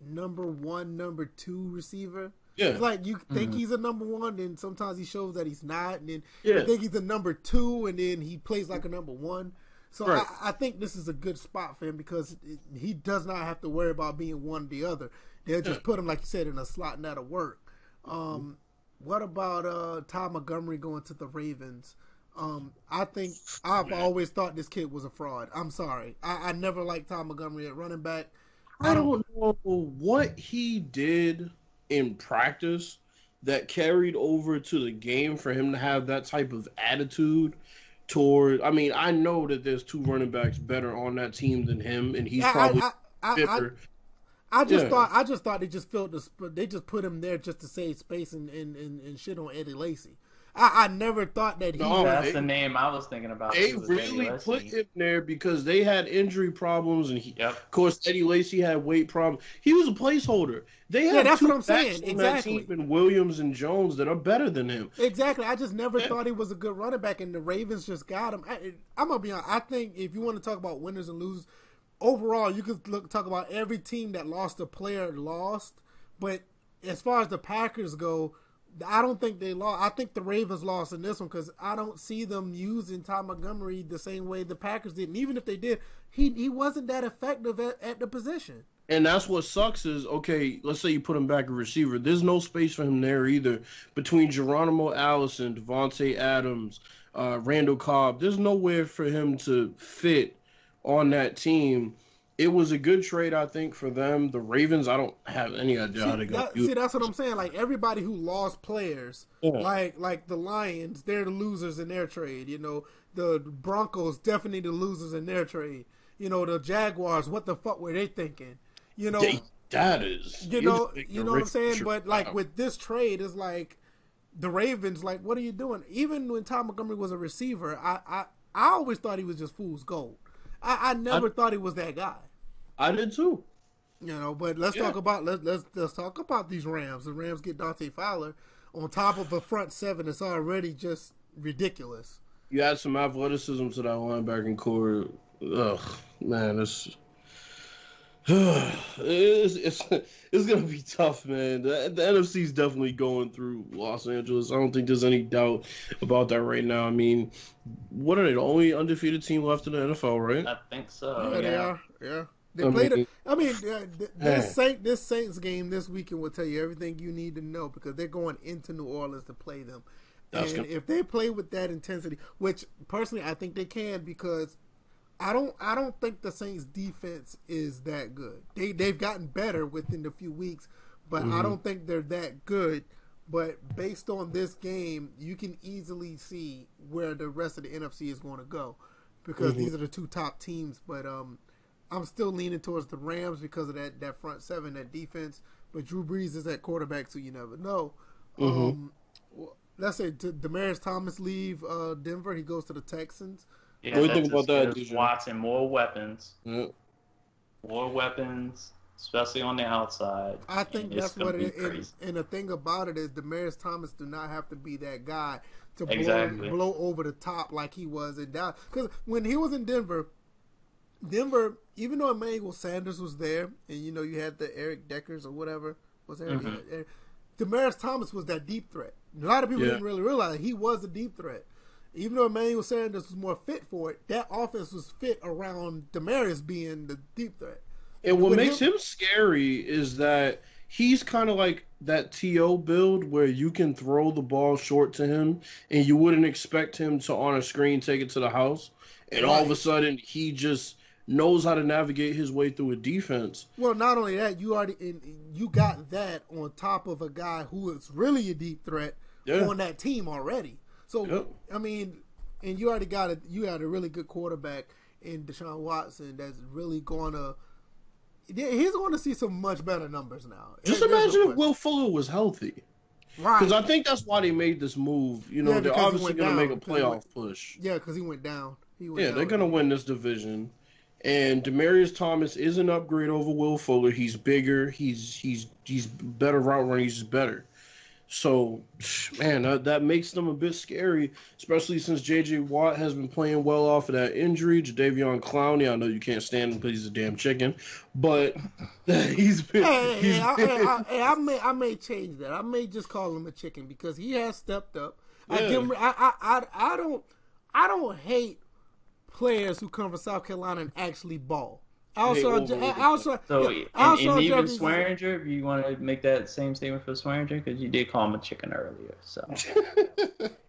number one, number two receiver. Yeah. It's like you think mm-hmm. he's a number one, then sometimes he shows that he's not, and then yeah. you think he's a number two, and then he plays like a number one. So right. I, I think this is a good spot for him because it, he does not have to worry about being one or the other. They'll just yeah. put him, like you said, in a slot, and that'll work. Um, what about uh, Tom Montgomery going to the Ravens? Um, I think I've Man. always thought this kid was a fraud. I'm sorry. I, I never liked Tom Montgomery at running back. I don't know what he did in practice that carried over to the game for him to have that type of attitude toward. I mean, I know that there's two running backs better on that team than him, and he's I, probably I, I, better. I, I, I just yeah. thought I just thought they just filled the they just put him there just to save space and, and, and, and shit on Eddie Lacy. I, I never thought that he no, that's they, the name I was thinking about. They really put him there because they had injury problems, and he, yep. of course, Eddie Lacy had weight problems. He was a placeholder. They had yeah, that's two what I'm saying. Exactly. That team in Williams and Jones that are better than him. Exactly. I just never yeah. thought he was a good running back, and the Ravens just got him. I, I'm gonna be honest. I think if you want to talk about winners and losers, overall, you could look, talk about every team that lost a player lost, but as far as the Packers go, I don't think they lost. I think the Ravens lost in this one because I don't see them using Tom Montgomery the same way the Packers did. And even if they did, he he wasn't that effective at, at the position. And that's what sucks is, okay, let's say you put him back a receiver. There's no space for him there either. Between Geronimo Allison, Devontae Adams, uh, Randall Cobb, there's nowhere for him to fit on that team. It was a good trade, I think, for them. The Ravens, I don't have any idea see, how to go. That, see, that's what I'm saying. Like, everybody who lost players, yeah. like like the Lions, they're the losers in their trade. You know, the Broncos, definitely the losers in their trade. You know, the Jaguars, what the fuck were they thinking? You know, they, that is. You know, you know what I'm saying? But, like, with this trade, it's like the Ravens, like, what are you doing? Even when Tom Montgomery was a receiver, I, I, I always thought he was just fool's gold. I, I never I, thought he was that guy. I did too. You know, but let's yeah. talk about let's, let's let's talk about these Rams. The Rams get Dante Fowler on top of a front seven that's already just ridiculous. You add some athleticism to that linebacking core. Ugh, man, it's it's it's, it's gonna be tough, man. The, the N F C is definitely going through Los Angeles. I don't think there's any doubt about that right now. I mean, what are they? The only undefeated team left in the N F L, right? I think so. Yeah, yeah. they are. Yeah. They I played. Mean, a, I mean, uh, th this, Saint, this Saints game this weekend will tell you everything you need to know because they're going into New Orleans to play them, and good. If they play with that intensity, which personally I think they can, because I don't, I don't think the Saints defense is that good. They they've gotten better within the few weeks, but mm-hmm. I don't think they're that good. But based on this game, you can easily see where the rest of the N F C is going to go, because mm-hmm. these are the two top teams. But um. I'm still leaning towards the Rams because of that, that front seven, that defense. But Drew Brees is at quarterback, so you never know. Mm-hmm. um, well, let's say Demaryius Thomas leave uh, Denver. He goes to the Texans. Yeah, what do you think about that? Gives Watson more weapons. Yeah. More weapons, especially on the outside. I think that's what it is. And, and the thing about it is Demaryius Thomas do not have to be that guy to exactly. blow, blow over the top like he was in Dallas. Because when he was in Denver, Denver, even though Emmanuel Sanders was there, and, you know, you had the Eric Deckers or whatever, was there? Mm-hmm. Demaryius Thomas was that deep threat. A lot of people yeah. didn't really realize he was a deep threat. Even though Emmanuel Sanders was more fit for it, that offense was fit around Demaryius being the deep threat. And what With makes him, him scary is that he's kind of like that T O build where you can throw the ball short to him, and you wouldn't expect him to, on a screen, take it to the house. And right. all of a sudden, he just knows how to navigate his way through a defense. Well, not only that, you already and you got that on top of a guy who is really a deep threat yeah. on that team already. So yep. I mean, and you already got a you had a really good quarterback in Deshaun Watson that's really gonna he's gonna see some much better numbers now. Just There's imagine if Will Fuller was healthy. Right. Because I think that's why they made this move. You know, yeah, they're obviously gonna down, make a playoff went, push. Yeah, because he went down. He went yeah, down they're gonna win this division. And Demaryius Thomas is an upgrade over Will Fuller. He's bigger. He's he's he's better route running. He's better. So, man, that, that makes them a bit scary, especially since J J. Watt has been playing well off of that injury. Jadeveon Clowney, I know you can't stand him because he's a damn chicken, but he's been. Hey, he's hey, been... I, I, I, I may I may change that. I may just call him a chicken because he has stepped up. Yeah. I give him. I I I, I don't. I don't hate players who come from South Carolina and actually ball. Also, hey, I, I also, so, yeah, and, and even Swearinger, if you want to make that same statement for Swearinger, because you did call him a chicken earlier. So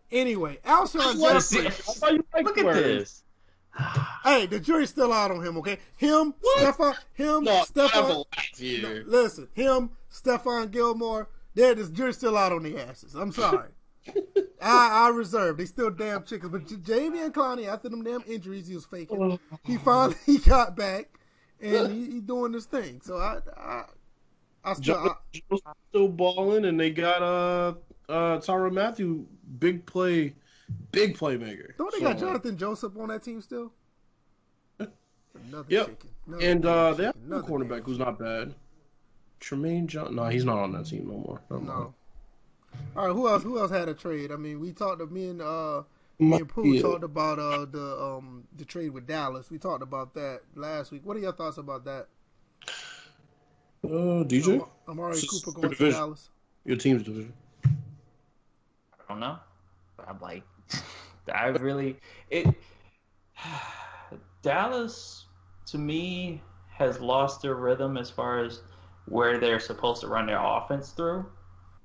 anyway, also, like look at this. Hey, the jury's still out on him. Okay, him, Stephon, him, no, Stephon. No, listen, him, Stephon Gilmore. There, the jury's still out on the asses. I'm sorry. I, I reserve. They still damn chickens. But Jadeveon Clowney, after them damn injuries he was faking, he finally he got back, and he, he doing this thing. So I, I, I still, I, still balling, and they got uh uh, Tyrann Mathieu, big play, big playmaker. Don't they so, got Jonathan Joseph on that team still? Another yep. chicken. Another and uh, they have a cornerback who's not bad. Tremaine John. No, he's not on that team no more. No. no. All right, who else? Who else had a trade? I mean, we talked to me and uh, me and Pooh yeah. talked about uh the um the trade with Dallas. We talked about that last week. What are your thoughts about that? Uh, D J. Um, Amari it's Cooper going to Dallas. Your team's division. I don't know. I'm like, I really it. Dallas, to me, has lost their rhythm as far as where they're supposed to run their offense through.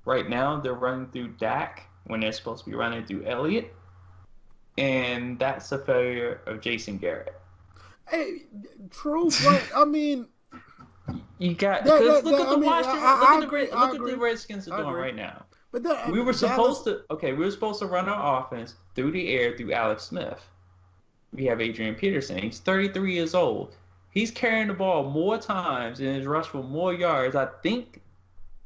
Right now, they're running through Dak when they're supposed to be running through Elliott. And that's a failure of Jason Garrett. Hey, true, but, I mean... You got... That, that, look that, at the Washington... I mean, look I, at the, the Redskins are doing right now. But that, we I mean, were supposed Dallas... to... Okay, we were supposed to run our offense through the air through Alex Smith. We have Adrian Peterson. He's thirty-three years old. He's carrying the ball more times and is rushed for more yards. I think,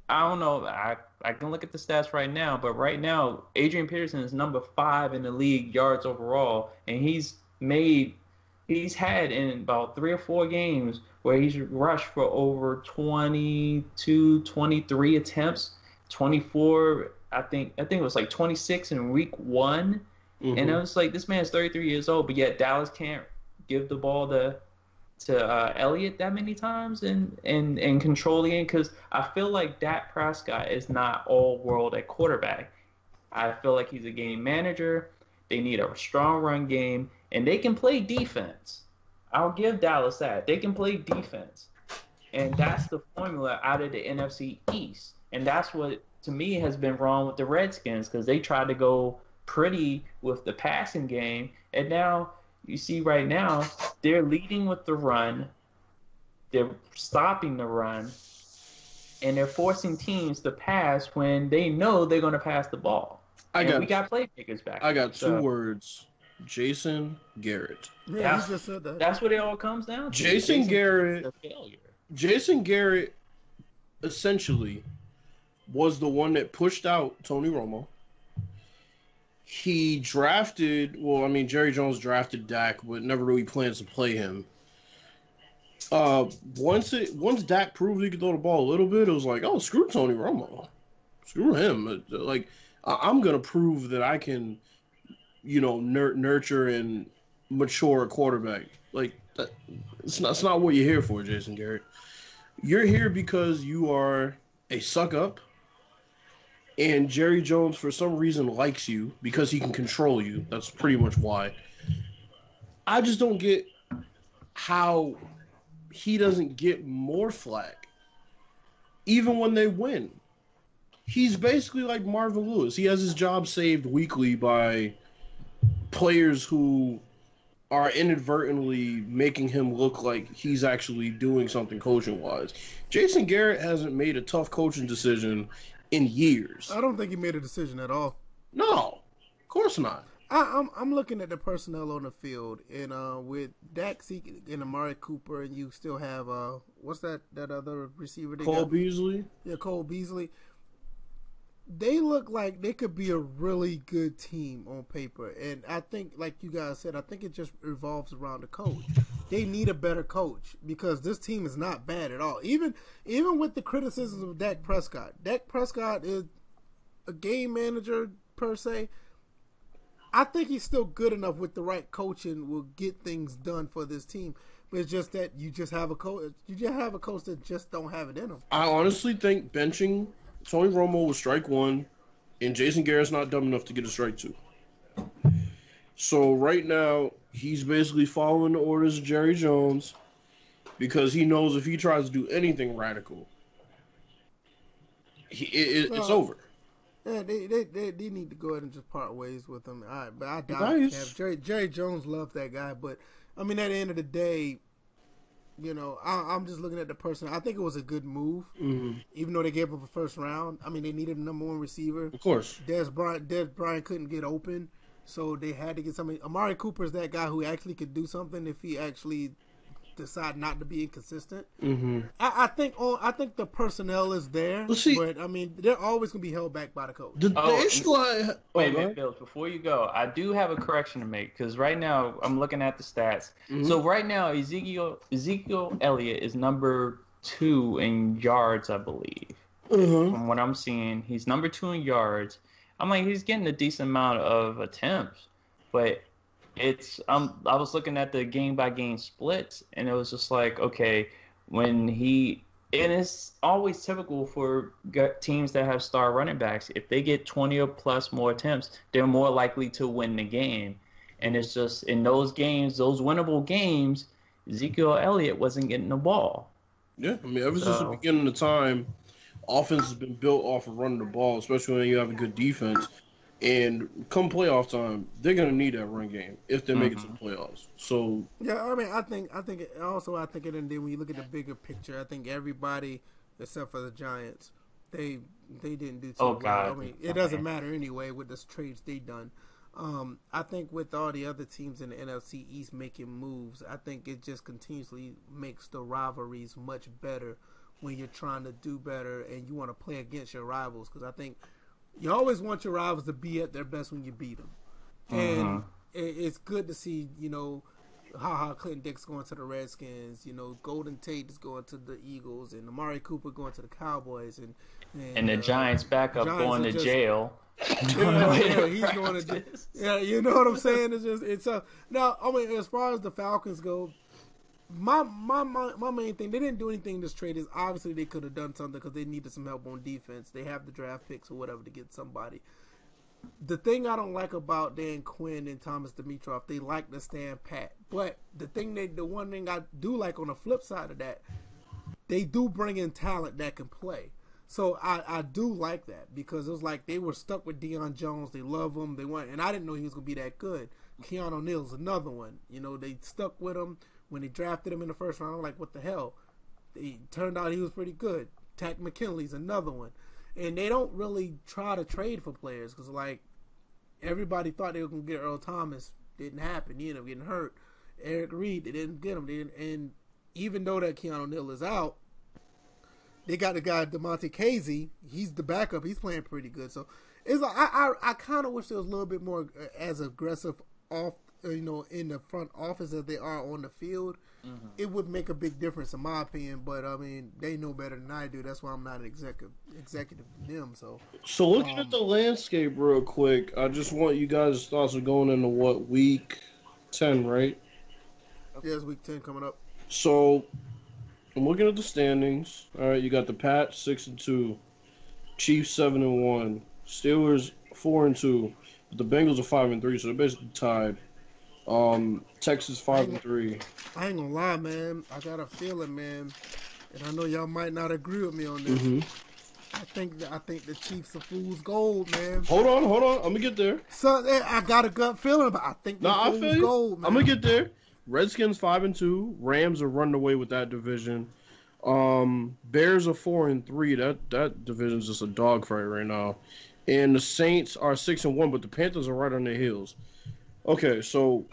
I don't know, I, I can look at the stats right now, but right now, Adrian Peterson is number five in the league yards overall, and he's made, he's had in about three or four games where he's rushed for over twenty-two, twenty-three attempts, twenty-four, I think, I think it was like twenty-six in week one. Mm-hmm. And I was like, this man's thirty-three years old, but yet Dallas can't give the ball to to uh, Elliott that many times and, and, and control the end because I feel like Dak Prescott is not all-world at quarterback. I feel like he's a game manager. They need a strong run game, and they can play defense. I'll give Dallas that. They can play defense, and that's the formula out of the N F C East. And that's what, to me, has been wrong with the Redskins because they tried to go – pretty with the passing game, and now you see right now they're leading with the run, they're stopping the run, and they're forcing teams to pass when they know they're going to pass the ball. I and got we got playmakers back. I got so. two words: Jason Garrett. Yeah, that's, just said that. That's what it all comes down to. Jason, Jason Garrett, a failure. Jason Garrett, essentially, was the one that pushed out Tony Romo. He drafted, well, I mean, Jerry Jones drafted Dak, but never really plans to play him. Uh, once it, once Dak proved he could throw the ball a little bit, it was like, oh, screw Tony Romo. Screw him. Like, I'm going to prove that I can, you know, nur- nurture and mature a quarterback. Like, that, it's not, it's not what you're here for, Jason Garrett. You're here because you are a suck-up. And Jerry Jones, for some reason, likes you because he can control you. That's pretty much why. I just don't get how he doesn't get more flack, even when they win. He's basically like Marvin Lewis. He has his job saved weekly by players who are inadvertently making him look like he's actually doing something coaching-wise. Jason Garrett hasn't made a tough coaching decision in years. I don't think he made a decision at all. No, of course not. I, I'm I'm looking at the personnel on the field, and uh, with Dak and Amari Cooper, and you still have uh, what's that that other receiver? They Cole got? Beasley. Yeah, Cole Beasley. They look like they could be a really good team on paper, and I think, like you guys said, I think it just revolves around the coach. They need a better coach because this team is not bad at all. Even even with the criticisms of Dak Prescott, Dak Prescott is a game manager per se. I think he's still good enough with the right coaching will get things done for this team. But it's just that you just have a coach. You just have a coach that just don't have it in him. I honestly think benching Tony Romo was strike one, and Jason Garrett's not dumb enough to get a strike two. So right now, he's basically following the orders of Jerry Jones because he knows if he tries to do anything radical, he, it, well, it's over. Yeah, they, they they they need to go ahead and just part ways with him. I, but I doubt nice. Jerry, Jerry Jones loved that guy. But, I mean, at the end of the day, you know, I, I'm just looking at the person. I think it was a good move, mm-hmm. even though they gave up a first round. I mean, they needed a number one receiver. Of course. Des Bryant, Des Bryant couldn't get open. So they had to get somebody. Amari Cooper's that guy who actually could do something if he actually decide not to be inconsistent. Mm-hmm. I, I think all I think the personnel is there, well, see, but I mean they're always gonna be held back by the coach. The, the oh, issue I, wait a minute, right? Bill. Before you go, I do have a correction to make because right now I'm looking at the stats. Mm-hmm. So right now Ezekiel Ezekiel Elliott is number two in yards, I believe. Mm-hmm. From what I'm seeing, he's number two in yards. I'm like, he's getting a decent amount of attempts, but it's um I was looking at the game by game splits, and it was just like, okay, when he and it's always typical for teams that have star running backs. If they get twenty or plus more attempts, they're more likely to win the game. And it's just in those games, those winnable games, Ezekiel Elliott wasn't getting the ball. Yeah, I mean, ever so. since the beginning of time, offense has been built off of running the ball, especially when you have a good defense. And come playoff time, they're gonna need that run game if they make mm-hmm. it to the playoffs. So yeah, I mean, I think, I think it, also, I think it. And then when you look at the bigger picture, I think everybody except for the Giants, they they didn't do too oh, well. God. I mean, it okay. doesn't matter anyway with the trades they done. Um, I think with all the other teams in the N F C East making moves, I think it just continuously makes the rivalries much better when you're trying to do better and you want to play against your rivals, because I think. You always want your rivals to be at their best when you beat them. And uh-huh. it's good to see, you know, HaHa Clinton Dix going to the Redskins, you know, Golden Tate is going to the Eagles, and Amari Cooper going to the Cowboys. And and, and the uh, Giants backup Giants going to just, jail. Yeah, yeah, he's going to jail. Yeah, you know what I'm saying? It's just, it's a, now, I mean, as far as the Falcons go, My, my my my main thing, they didn't do anything this trade is obviously they could have done something because they needed some help on defense. They have the draft picks or whatever to get somebody. The thing I don't like about Dan Quinn and Thomas Dimitroff, they like to stand pat. But the thing they, the one thing I do like on the flip side of that, they do bring in talent that can play. So I, I do like that because it was like they were stuck with Deion Jones. They love him. They want, and I didn't know he was going to be that good. Keanu Neal's another one. You know, they stuck with him. When they drafted him in the first round, I'm like, what the hell? It turned out he was pretty good. Tack McKinley's another one. And they don't really try to trade for players because, like, everybody thought they were going to get Earl Thomas. Didn't happen. He ended up getting hurt. Eric Reed, they didn't get him. They didn't, and even though that Keanu Neal is out, they got the guy, DeMonte Casey. He's the backup. He's playing pretty good. So it's like, I, I, I kind of wish there was a little bit more as aggressive off you know, in the front office as they are on the field, mm-hmm. it would make a big difference in my opinion, but I mean, they know better than I do. That's why I'm not an executive, executive to them, so. So looking um, at the landscape real quick, I just want you guys' thoughts of going into what, week ten, right? Yeah, it's week ten coming up. So, I'm looking at the standings. All right, you got the Pats, six and two, Chiefs, seven and one, Steelers, four and two, but the Bengals are five and three, so they're basically tied. Um, Texas five and three. I ain't gonna lie, man. I got a feeling, man, and I know y'all might not agree with me on this. Mm-hmm. I think that I think the Chiefs are fool's gold, man. Hold on, hold on. I'm gonna get there. So I got a gut feeling, but I think nah, they're fool's gold, man. I'm gonna get there. Redskins five and two. Rams are running away with that division. Um, Bears are four and three. That that division's just a dogfight right now. And the Saints are six and one, but the Panthers are right on their heels. Okay, so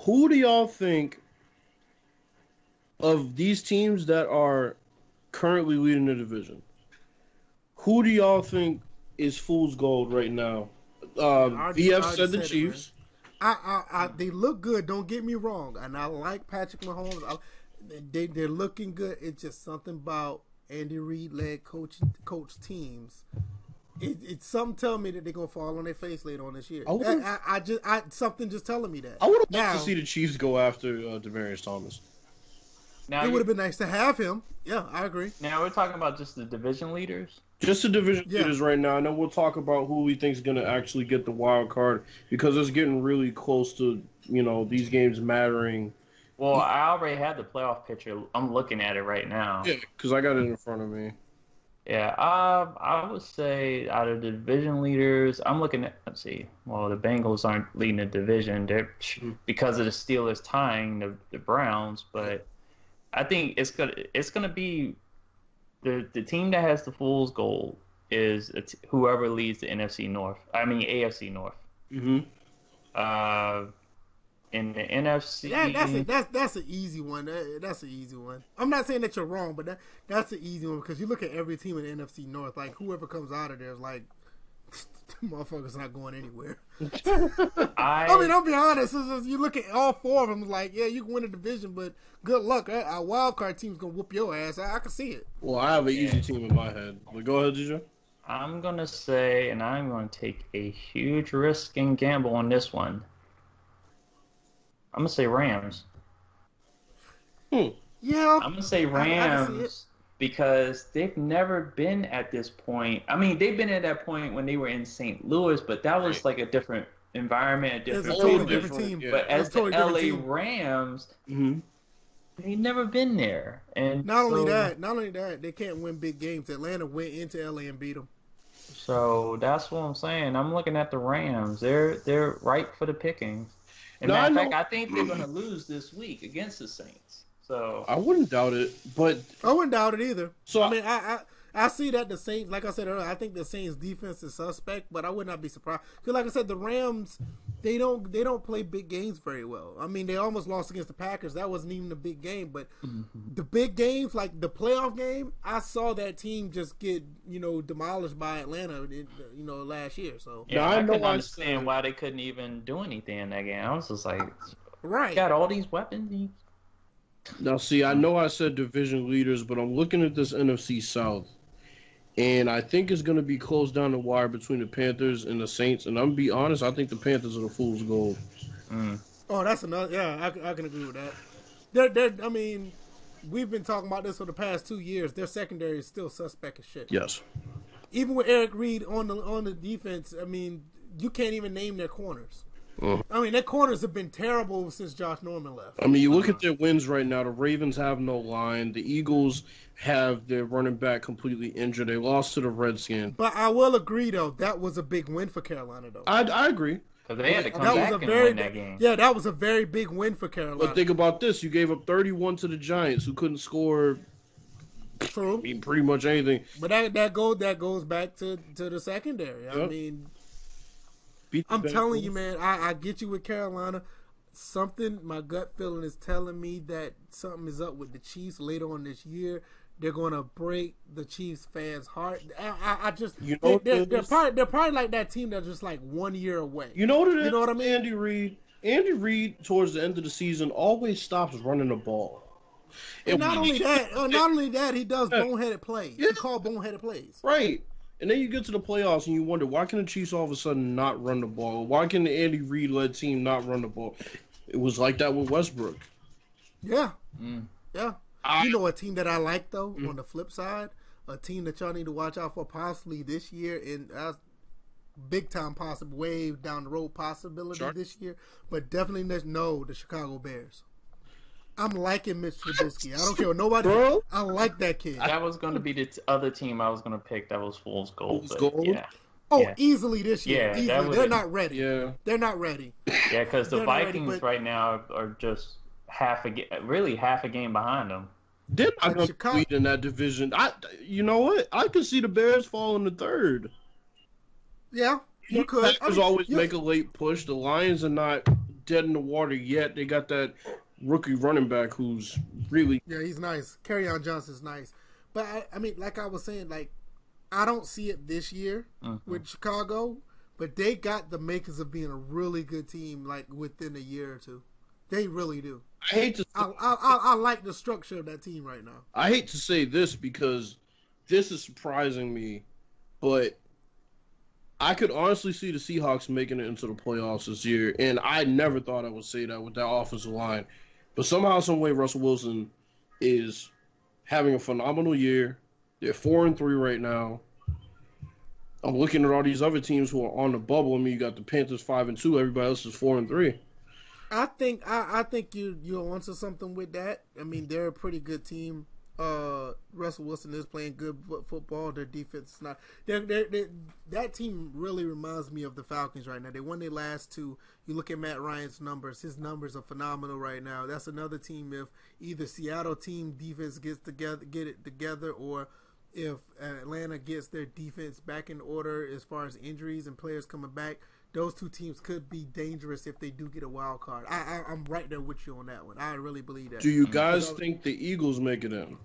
who do y'all think of these teams that are currently leading the division? Who do y'all think is fool's gold right now? Uh, V F said, said the Chiefs. It, I, I, I, they look good. Don't get me wrong, and I like Patrick Mahomes. I, they, they're looking good. It's just something about Andy Reid-led coach coach teams. It, it, some tell me that they're gonna fall on their face later on this year. I, I, I just, I something just telling me that. I would have liked to see the Chiefs go after uh, Demaryius Thomas. Now it would have been nice to have him. Yeah, I agree. Now we're talking about just the division leaders. Just the division yeah. leaders right now, and then we'll talk about who we think is gonna actually get the wild card because it's getting really close to you know these games mattering. Well, I already had the playoff picture. I'm looking at it right now. Yeah, because I got it in front of me. Yeah, um, I would say out of the division leaders, I'm looking at, let's see, well, the Bengals aren't leading the division they're, because of the Steelers tying the, the Browns, but I think it's going to it's gonna be the the team that has the fool's gold is t- whoever leads the N F C North, I mean A F C North. Mm-hmm. Uh, In the N F C, that, that's a, that's that's an easy one. That, that's an easy one. I'm not saying that you're wrong, but that that's an easy one because you look at every team in the N F C North. Like whoever comes out of there is like, motherfuckers not going anywhere. I, I mean, I'll be honest. It's just, you look at all four of them. Like, yeah, you can win a division, but good luck. Our wild card team's gonna whoop your ass. I, I can see it. Well, I have an easy team in my head. But go ahead, D J. I'm gonna say, and I'm gonna take a huge risk and gamble on this one. I'm gonna say Rams. Hmm. Yeah. I'm gonna say Rams because they've never been at this point. I mean, they've been at that point when they were in Saint Louis, but that was right. like a different environment, a different, a totally different team. But yeah. as the totally L A Rams, mm-hmm. they've never been there. And not so, only that, not only that, they can't win big games. Atlanta went into L A and beat them. So that's what I'm saying. I'm looking at the Rams. They're they're ripe for the pickings. And no, matter of fact, I think they're going to lose this week against the Saints. So I wouldn't doubt it, but I wouldn't doubt it either. So I mean, I, I I see that the Saints, like I said earlier, I think the Saints' defense is suspect, but I would not be surprised because, like I said, the Rams they don't they don't play big games very well. I mean, they almost lost against the Packers. That wasn't even a big game, but mm-hmm. the big games, like the playoff game, I saw that team just get you know demolished by Atlanta, you know, last year. So yeah, I, I couldn't understand why they couldn't even do anything in that game. I was just like, right, got all these weapons. And now, see, I know I said division leaders, but I'm looking at this N F C South, and I think it's going to be close down the wire between the Panthers and the Saints. And I'm going to be honest, I think the Panthers are the fool's gold. Mm. Oh, that's another. Yeah, I, I can agree with that. They're, they're, I mean, we've been talking about this for the past two years. Their secondary is still suspect as shit. Yes. Even with Eric Reed on the on the defense, I mean, you can't even name their corners. I mean, their corners have been terrible since Josh Norman left. I mean, you look at their wins right now. The Ravens have no line. The Eagles have their running back completely injured. They lost to the Redskins. But I will agree, though, that was a big win for Carolina, though. I, I agree. Because they had to come that back was a and very, win that game. Yeah, that was a very big win for Carolina. But think about this. You gave up thirty-one to the Giants, who couldn't score True. I mean, pretty much anything. But that that, go, that goes back to, to the secondary. Yep. I mean... I'm telling you, man, I, I get you with Carolina. Something, my gut feeling is telling me that something is up with the Chiefs later on this year. They're going to break the Chiefs fans' heart. I, I, I just, you know they, they're, they're, probably, they're probably like that team that's just like one year away. You know what it is? You know what I mean? Andy Reid, Andy Reid, towards the end of the season, always stops running the ball. And, and not only that, uh, not only that, he does yeah. boneheaded plays. Yeah. He calls boneheaded plays. Right. And then you get to the playoffs and you wonder, why can the Chiefs all of a sudden not run the ball? Why can the Andy Reid-led team not run the ball? It was like that with Westbrook. Yeah. Mm. Yeah. I, you know a team that I like, though, mm. on the flip side, a team that y'all need to watch out for possibly this year and uh, big-time possible wave down the road possibility sure. this year, but definitely next, no, the Chicago Bears. I'm liking Mitch Trubisky. I don't care what nobody. Bro, I like that kid. That was going to be the t- other team I was going to pick. That was Fool's Gold. Fool's Gold? Yeah. Oh, yeah. easily this year. Yeah, easily. They're not ready. Yeah. They're not ready. Yeah, because the Vikings ready, but... right now are just half a game, really half a game behind them. They're not going to lead in that division. I, you know what? I could see the Bears fall in the third. Yeah, you could. The Packers I mean, always you... make a late push. The Lions are not dead in the water yet. They got that rookie running back who's really... Yeah, he's nice. Kerryon Johnson's nice. But, I, I mean, like I was saying, like, I don't see it this year uh-huh. with Chicago, but they got the makers of being a really good team, like, within a year or two. They really do. I hate to... I, I, I, I like the structure of that team right now. I hate to say this because this is surprising me, but I could honestly see the Seahawks making it into the playoffs this year, and I never thought I would say that with that offensive line. But somehow, some way, Russell Wilson is having a phenomenal year. They're four and three right now. I'm looking at all these other teams who are on the bubble. I mean, you got the Panthers five and two. Everybody else is four and three. I think I, I think you you'll answer something with that. I mean, they're a pretty good team. Uh, Russell Wilson is playing good football. Their defense is not. They're, they're, they're, that team really reminds me of the Falcons right now. They won their last two. You look at Matt Ryan's numbers. His numbers are phenomenal right now. That's another team. If either Seattle team defense gets together, get it together, or if Atlanta gets their defense back in order as far as injuries and players coming back, those two teams could be dangerous if they do get a wild card. I, I, I'm right there with you on that one. I really believe that. Do you guys think the Eagles make it in?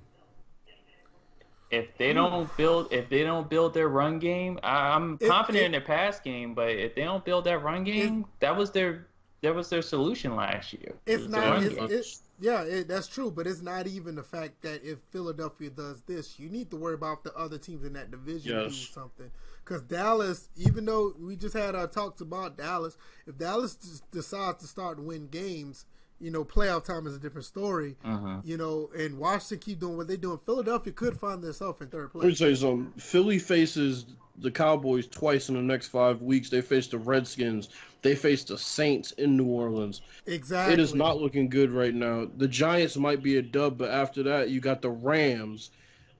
If they don't build, if they don't build their run game, I'm it, confident it, in their pass game. But if they don't build that run game, it, that was their that was their solution last year. It's not, it's, it's, yeah, it, that's true. But it's not even the fact that if Philadelphia does this, you need to worry about the other teams in that division yes. doing something. Because Dallas, even though we just had our talks about Dallas, if Dallas decides to start to win games, you know, playoff time is a different story. Uh-huh. You know, and Washington keep doing what they're doing. Philadelphia could find themselves in third place. Let me tell you something. Philly faces the Cowboys twice in the next five weeks. They face the Redskins. They face the Saints in New Orleans. Exactly. It is not looking good right now. The Giants might be a dub, but after that, you got the Rams.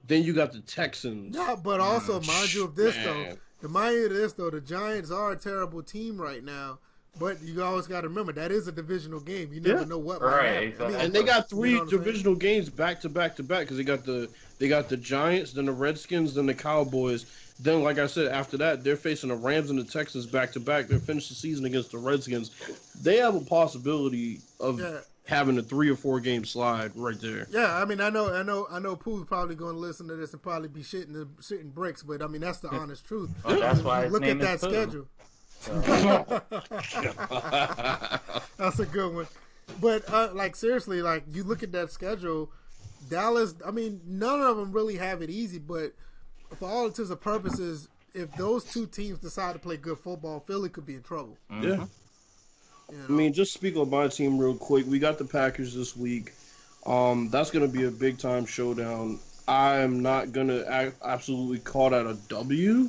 Then you got the Texans. No, but also, oh, mind you of this, man. though, mind you of this, though, the Giants are a terrible team right now. But you always got to remember, that is a divisional game. You never yeah. know what might right, exactly. I mean, and they got three you know divisional games back to back to back because they got the they got the Giants, then the Redskins, then the Cowboys. Then, like I said, after that, they're facing the Rams and the Texans back to back. They're finished the season against the Redskins. They have a possibility of yeah. having a three or four game slide right there. Yeah, I mean, I know, I know, I know. Pooh's probably going to listen to this and probably be shitting the shitting bricks, but I mean, that's the honest truth. Well, that's why his look name at is that Pooh. Schedule. That's a good one, but uh, like seriously, like you look at that schedule, Dallas. I mean, none of them really have it easy. But for all intents and purposes, if those two teams decide to play good football, Philly could be in trouble. Yeah, you know? I mean, just speaking on my team real quick, we got the Packers this week. Um, that's going to be a big time showdown. I'm not going to absolutely call that a W.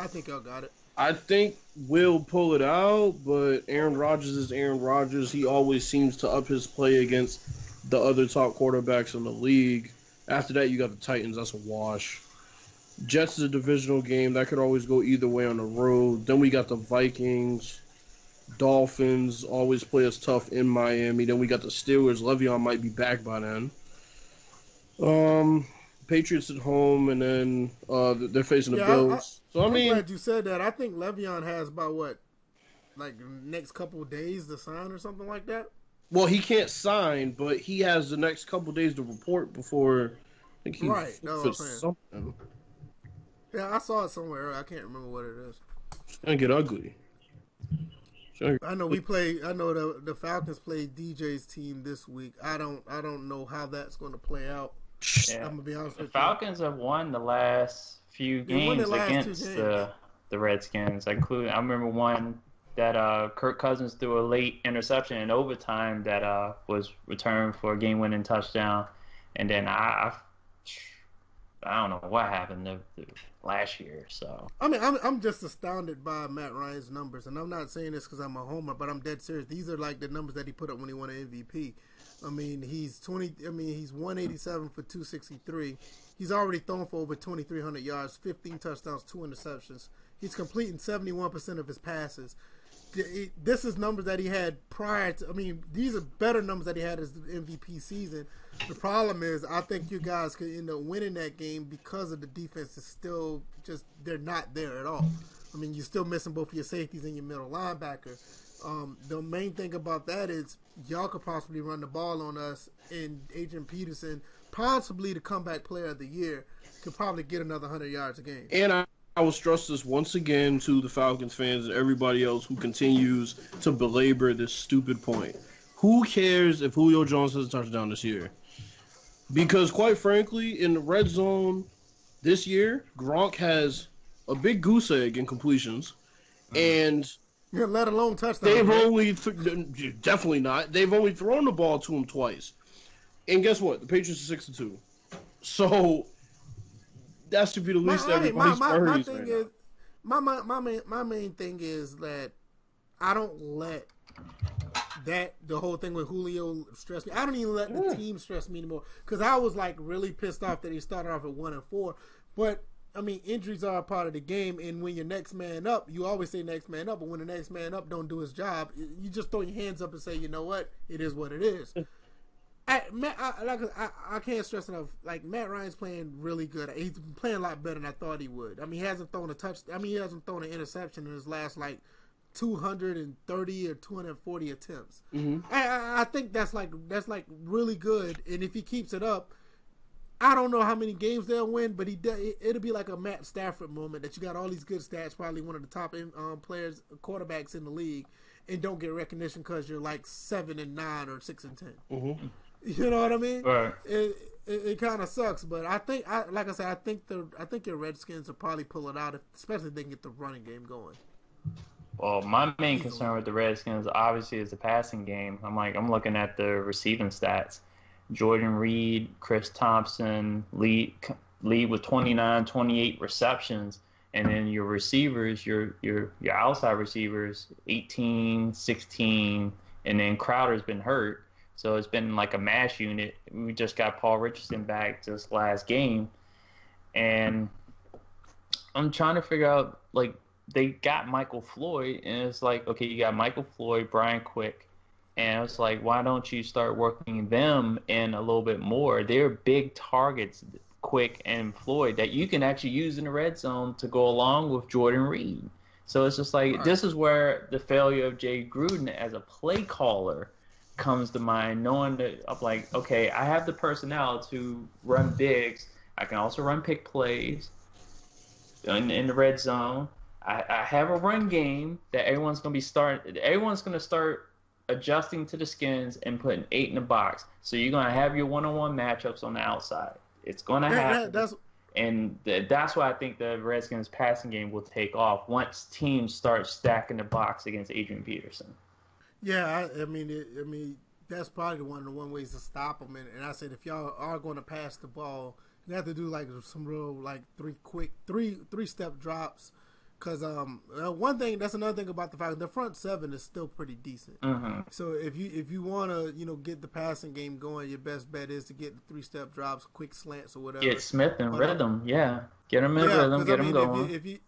I think I got it. I think we'll pull it out, but Aaron Rodgers is Aaron Rodgers. He always seems to up his play against the other top quarterbacks in the league. After that, you got the Titans. That's a wash. Jets is a divisional game. That could always go either way on the road. Then we got the Vikings. Dolphins always play us tough in Miami. Then we got the Steelers. Le'Veon might be back by then. Um... Patriots at home, and then uh, they're facing the yeah, Bills. I, I, so I I'm mean, glad you said that. I think Le'Veon has about what, like next couple of days to sign or something like that. Well, he can't sign, but he has the next couple of days to report before. I think he right, no, I'm saying. Something. Yeah, I saw it somewhere. I can't remember what it is. It's gonna get ugly. Gonna get I know ugly. we play. I know the the Falcons played D J's team this week. I don't. I don't know how that's going to play out. Yeah. I'm gonna be honest the with Falcons you. have won the last few games last against games. the the Redskins. I include, I remember one that uh, Kirk Cousins threw a late interception in overtime that uh, was returned for a game-winning touchdown, and then I, I I don't know what happened last year. So I mean, I'm I'm just astounded by Matt Ryan's numbers, and I'm not saying this because I'm a homer, but I'm dead serious. These are like the numbers that he put up when he won an M V P. I mean, he's twenty. I mean, he's one eighty-seven for two sixty-three. He's already thrown for over twenty-three hundred yards, fifteen touchdowns, two interceptions. He's completing seventy-one percent of his passes. This is numbers that he had prior to. I mean, these are better numbers that he had as the M V P season. The problem is, I think you guys could end up winning that game because of the defense is still just they're not there at all. I mean, you're still missing both your safeties and your middle linebacker. Um, the main thing about that is y'all could possibly run the ball on us, and Adrian Peterson, possibly the comeback player of the year, could probably get another one hundred yards a game. And I, I will stress this once again to the Falcons fans and everybody else who continues to belabor this stupid point. Who cares if Julio Jones has a touchdown this year? Because, quite frankly, in the red zone this year, Gronk has a big goose egg in completions, and... Yeah, let alone touchdown. They've man. only th- definitely not. They've only thrown the ball to him twice, and guess what? The Patriots are six and two. So that should be the least my, everybody's my, my, priorities my thing right is, now. My my my main my main thing is that I don't let that the whole thing with Julio stress me. I don't even let yeah. the team stress me anymore because I was like really pissed off that he started off at one and four, but. I mean, injuries are a part of the game, and when your next man up, you always say next man up, but when the next man up don't do his job, you just throw your hands up and say, you know what, it is what it is. I, Matt, I, like, I, I can't stress enough, like, Matt Ryan's playing really good. He's playing a lot better than I thought he would. I mean, he hasn't thrown a touch. I mean, he hasn't thrown an interception in his last, like, two hundred thirty or two hundred forty attempts. Mm-hmm. I, I think that's like that's like really good. And if he keeps it up, I don't know how many games they'll win, but he de- it'll be like a Matt Stafford moment that you got all these good stats, probably one of the top um, players, quarterbacks in the league, and don't get recognition because you're like seven and nine or six and ten. Mm-hmm. You know what I mean? Right. It it, it kind of sucks, but I think, I like I said, I think the I think your Redskins will probably pull it out, if, especially if they can get the running game going. Well, my main concern with the Redskins obviously is the passing game. I'm like, I'm looking at the receiving stats. Jordan Reed, Chris Thompson lead lead with twenty-nine, twenty-eight receptions, and then your receivers, your your your outside receivers, eighteen, sixteen, and then Crowder's been hurt. So it's been like a mash unit. We just got Paul Richardson back this last game, and I'm trying to figure out, like, they got Michael Floyd, and it's like, okay, you got Michael Floyd, Brian Quick, and it's like, why don't you start working them in a little bit more? They're big targets, Quick and Floyd, that you can actually use in the red zone to go along with Jordan Reed. So it's just like, this is where the failure of Jay Gruden as a play caller comes to mind, knowing that I'm like, okay, I have the personnel to run bigs. I can also run pick plays in, in the red zone. I, I have a run game that everyone's going to be starting. Everyone's going to start adjusting to the skins and putting eight in the box. So you're going to have your one-on-one matchups on the outside. It's going to happen. That, that's... And th- that's why I think the Redskins passing game will take off once teams start stacking the box against Adrian Peterson. Yeah, I, I mean, it, I mean that's probably one of the one ways to stop them. And, and I said, if y'all are going to pass the ball, you have to do like some real like three quick three three step drops. Because um, one thing that's another thing about the Falcons, the front seven is still pretty decent. Mm-hmm. So if you if you want to you know get the passing game going, your best bet is to get the three step drops, quick slants, or whatever. Get Smith in rhythm, yeah. Get him in yeah, rhythm, get I mean, him going. If you, if you,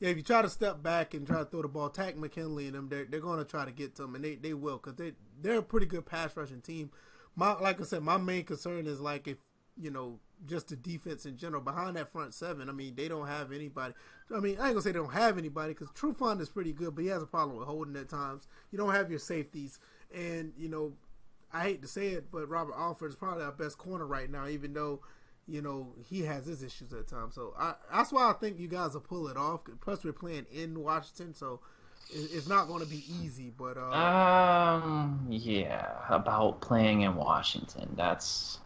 Yeah, if you try to step back and try to throw the ball, Tack McKinley and them, they're, they're going to try to get to them, and they, they will, because they, they're a pretty good pass rushing team. My Like I said, my main concern is, like, if, you know, just the defense in general. Behind that front seven, I mean, they don't have anybody. I mean, I ain't going to say they don't have anybody, because Trufant is pretty good, but he has a problem with holding at times. You don't have your safeties. And, you know, I hate to say it, but Robert Alford is probably our best corner right now, even though, you know, he has his issues at times. So I, that's why I think you guys will pull it off. Plus, we're playing in Washington, so it, it's not going to be easy. But uh, um, yeah, about playing in Washington, that's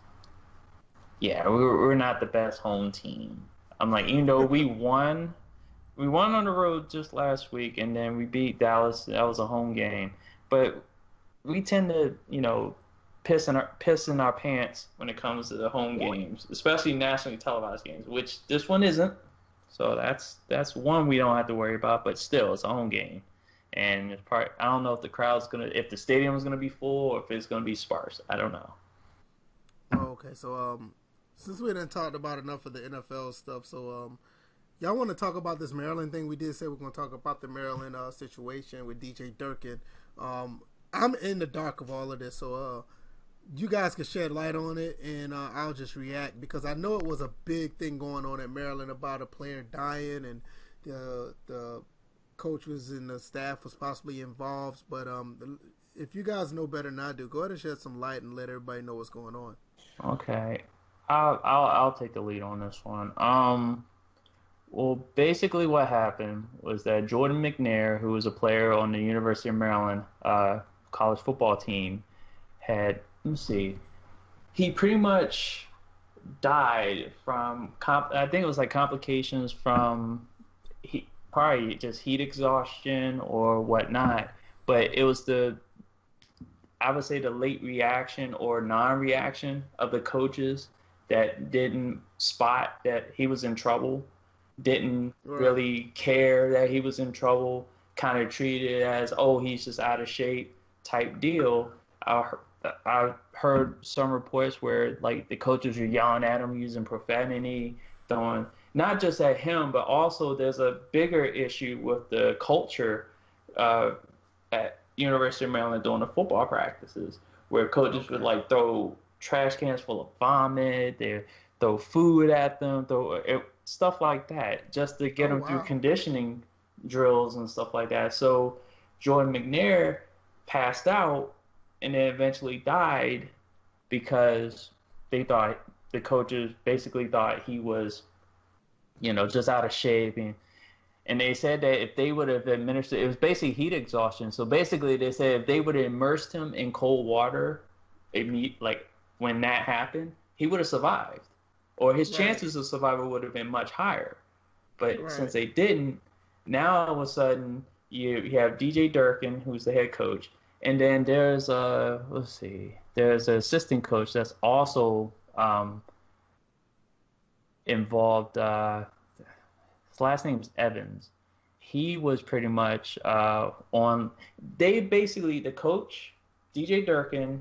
yeah, we're we're not the best home team. I'm like, even though we won, we won on the road just last week, and then we beat Dallas. That was a home game, but we tend to, you know, pissing our pissing our pants when it comes to the home games, especially nationally televised games, which this one isn't. So that's that's one we don't have to worry about. But still, it's a home game, and it's probably, I don't know if the crowd's gonna, if the stadium is gonna be full, or if it's gonna be sparse. I don't know. Okay, so um, since we didn't talk about enough of the N F L stuff, so um, y'all want to talk about this Maryland thing? We did say we're gonna talk about the Maryland uh situation with D J Durkin. Um, I'm in the dark of all of this, so uh. you guys can shed light on it, and uh, I'll just react, because I know it was a big thing going on at Maryland about a player dying, and the the coaches and the staff was possibly involved. But um, if you guys know better than I do, go ahead and shed some light and let everybody know what's going on. Okay, I'll I'll, I'll take the lead on this one. Um, well, basically what happened was that Jordan McNair, who was a player on the University of Maryland uh, college football team, had Let me see. He pretty much died from, comp- I think it was like complications from he- probably just heat exhaustion or whatnot. But it was the, I would say the late reaction or non-reaction of the coaches that didn't spot that he was in trouble, didn't really care that he was in trouble, kind of treated it as, oh, he's just out of shape type deal. I I heard some reports where, like, the coaches are yelling at him, using profanity, throwing not just at him, but also there's a bigger issue with the culture uh, at University of Maryland during the football practices, where coaches would, like, throw trash cans full of vomit, they throw food at them, throw it, stuff like that, just to get oh, them wow. through conditioning drills and stuff like that. So Jordan McNair passed out and then eventually died because they thought the coaches basically thought he was, you know, just out of shape. And, and they said that if they would have administered, it was basically heat exhaustion. So basically they said if they would have immersed him in cold water, like when that happened, he would have survived, or his right. chances of survival would have been much higher. But right. since they didn't, now all of a sudden you, you have D J Durkin, who's the head coach, and then there's a let's see, there's an assistant coach that's also um, involved. Uh, his last name is Evans. He was pretty much uh, on. They basically the coach, D J Durkin,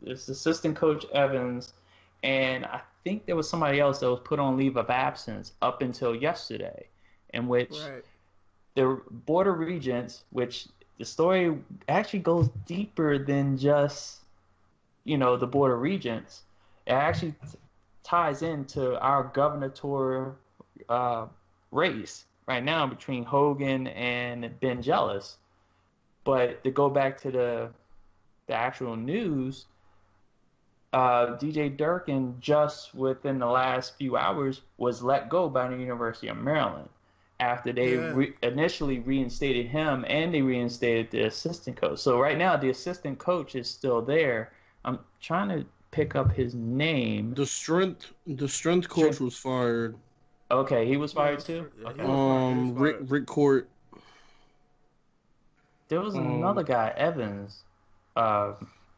this assistant coach Evans, and I think there was somebody else that was put on leave of absence up until yesterday, in which right. the Board of Regents, which the story actually goes deeper than just, you know, the Board of Regents. It actually t- ties into our gubernatorial uh, race right now between Hogan and Ben Jealous. But to go back to the the actual news, Uh, D J Durkin, just within the last few hours, was let go by the University of Maryland after they yeah. re- initially reinstated him and they reinstated the assistant coach. So right now, the assistant coach is still there. I'm trying to pick up his name. The strength, the strength coach was fired. Okay, he was fired too? Okay. Um, Rick, Rick Court. There was um, another guy, Evans. Uh,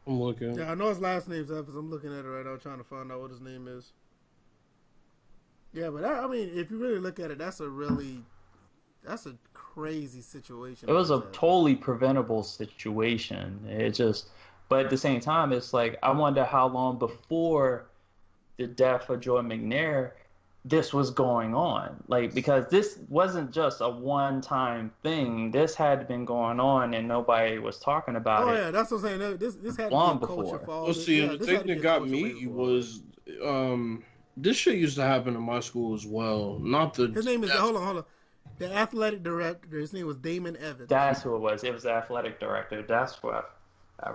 I'm looking. Yeah, I know his last name's Evans. I'm looking at it right now, trying to find out what his name is. Yeah, but that, I mean, if you really look at it, that's a really, that's a crazy situation. It was a totally preventable situation. It just, but at the same time, it's like I wonder how long before the death of Jordan McNair this was going on. Like, because this wasn't just a one-time thing. This had been going on and nobody was talking about it. Oh, yeah, that's what I'm saying. This, this had long to be a culture before. Well, see, yeah, the thing that got me was, um, this shit used to happen in my school as well. Not the... His name is... Hold on, hold on. The athletic director, his name was Damon Evans. That's who it was. It was the athletic director. That's what I... I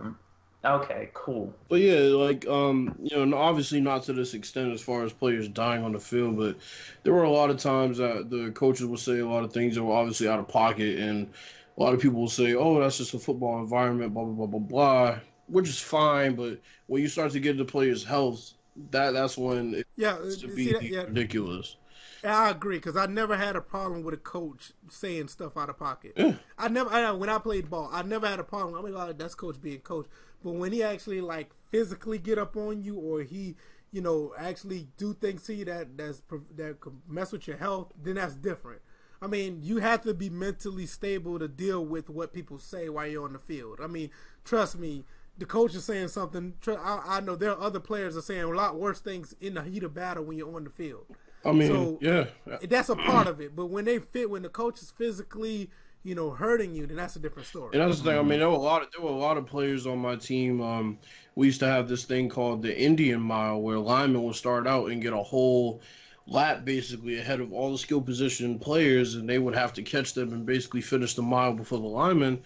Okay, cool. But yeah, like, um, you know, obviously not to this extent as far as players dying on the field, but there were a lot of times that the coaches would say a lot of things that were obviously out of pocket, and a lot of people will say, oh, that's just a football environment, blah, blah, blah, blah, blah, which is fine, but when you start to get into players' health, that, that's when it yeah, starts to be that, yeah. ridiculous. I agree, because I never had a problem with a coach saying stuff out of pocket. Yeah. I never, I, when I played ball, I never had a problem. I mean, oh, that's coach being coach. But when he actually, like, physically get up on you, or he, you know, actually do things to you that that's, that could mess with your health, then that's different. I mean, you have to be mentally stable to deal with what people say while you're on the field. I mean, trust me, the coach is saying something. I, I know there are other players that are saying a lot worse things in the heat of battle when you're on the field. I mean, so, yeah. That's a part of it. But when they fit, when the coach is physically, you know, hurting you, then that's a different story. And that's the thing. I mean, there were a lot of there were a lot of players on my team. Um, we used to have this thing called the Indian Mile, where linemen would start out and get a whole lap basically ahead of all the skill position players, and they would have to catch them and basically finish the mile before the linemen.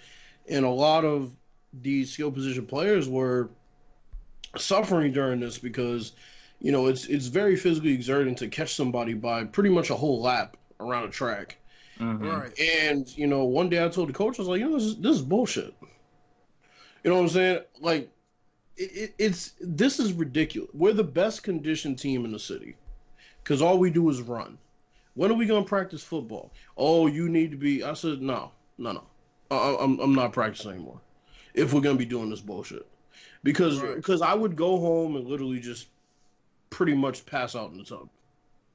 And a lot of these skill position players were suffering during this because, you know, it's it's very physically exerting to catch somebody by pretty much a whole lap around a track. Mm-hmm. Right. And, you know, one day I told the coach, I was like, you know, this is, this is bullshit. You know what I'm saying? Like, it, it, it's this is ridiculous. We're the best conditioned team in the city because all we do is run. When are we going to practice football? Oh, you need to be. I said, no, no, no. I, I'm, I'm not practicing anymore if we're going to be doing this bullshit. Because right. because I would go home and literally just pretty much pass out in the tub.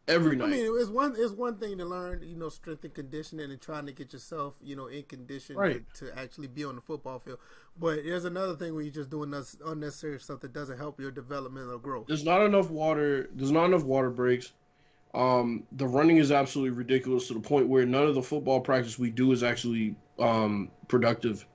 Every night. I mean, it's one it's one thing to learn, you know, strength and conditioning and trying to get yourself, you know, in condition right. to, to actually be on the football field. But there's another thing where you're just doing this unnecessary stuff that doesn't help your development or growth. There's not enough water. There's not enough water breaks. Um, the running is absolutely ridiculous to the point where none of the football practice we do is actually um, productive.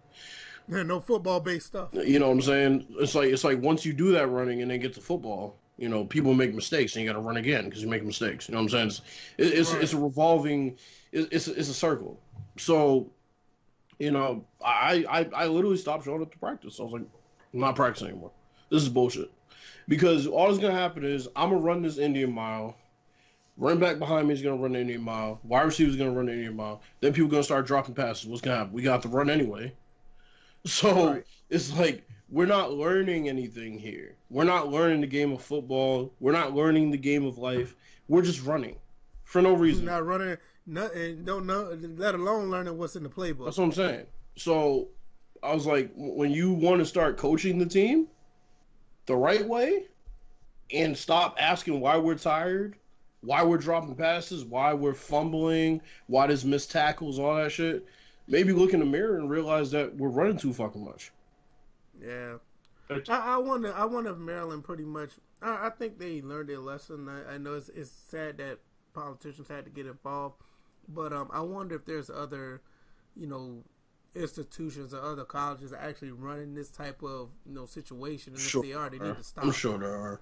Yeah, no football-based stuff. You know what I'm saying? It's like it's like once you do that running and then get to football, you know, people make mistakes, and you got to run again because you make mistakes. You know what I'm saying? It's it's, right. it's a revolving, it's it's a circle. So you know, I, I, I literally stopped showing up to practice. I was like, I'm not practicing anymore. This is bullshit. Because all that's going to happen is I'm going to run this Indian mile. Run back behind me is going to run the Indian mile. Wide receiver is going to run the Indian mile. Then people are going to start dropping passes. What's going to happen? We got to run anyway. So right. It's like we're not learning anything here. We're not learning the game of football. We're not learning the game of life. We're just running for no reason. Not running nothing. Don't know. Let alone learning what's in the playbook. That's what I'm saying. So I was like, when you want to start coaching the team the right way, and stop asking why we're tired, why we're dropping passes, why we're fumbling, why there's missed tackles, all that shit. Maybe look in the mirror and realize that we're running too fucking much. Yeah, I, I wonder. I wonder if Maryland pretty much. I, I think they learned their lesson. I, I know it's it's sad that politicians had to get involved, but um, I wonder if there's other, you know, institutions or other colleges that are actually running this type of you know situation. And sure if they are, they need to stop. I'm sure there are.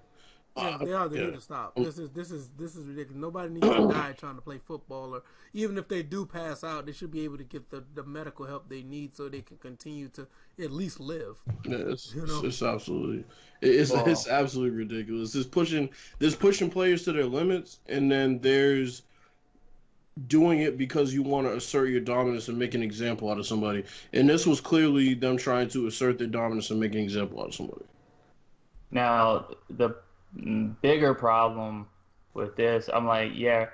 Yeah, they are. They yeah. need to stop. This is this is this is ridiculous. Nobody needs to die trying to play football, or even if they do pass out, they should be able to get the, the medical help they need so they can continue to at least live. Yeah, it's, you know? it's, it's absolutely it's wow. it's absolutely ridiculous. It's pushing there's pushing players to their limits, and then there's doing it because you want to assert your dominance and make an example out of somebody. And this was clearly them trying to assert their dominance and make an example out of somebody. Now the bigger problem with this, I'm like, yeah,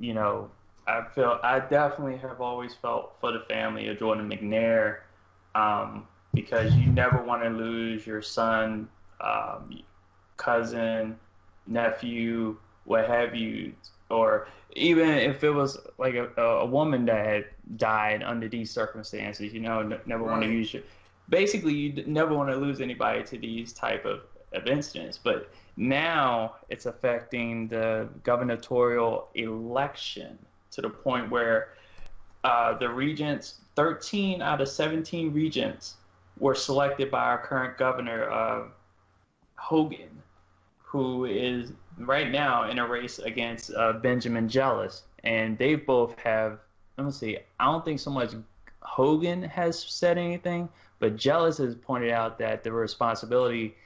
you know, I feel I definitely have always felt for the family of Jordan McNair, um, because you never want to lose your son, um, cousin, nephew, what have you, or even if it was like a, a woman that had died under these circumstances, you know, n- never right. want to use your, basically you never want to lose anybody to these type of of incidents, but now it's affecting the gubernatorial election to the point where uh, the regents, thirteen out of seventeen regents were selected by our current governor, uh, Hogan, who is right now in a race against uh, Benjamin Jealous. And they both have, let me see, I don't think so much Hogan has said anything, but Jealous has pointed out that the responsibility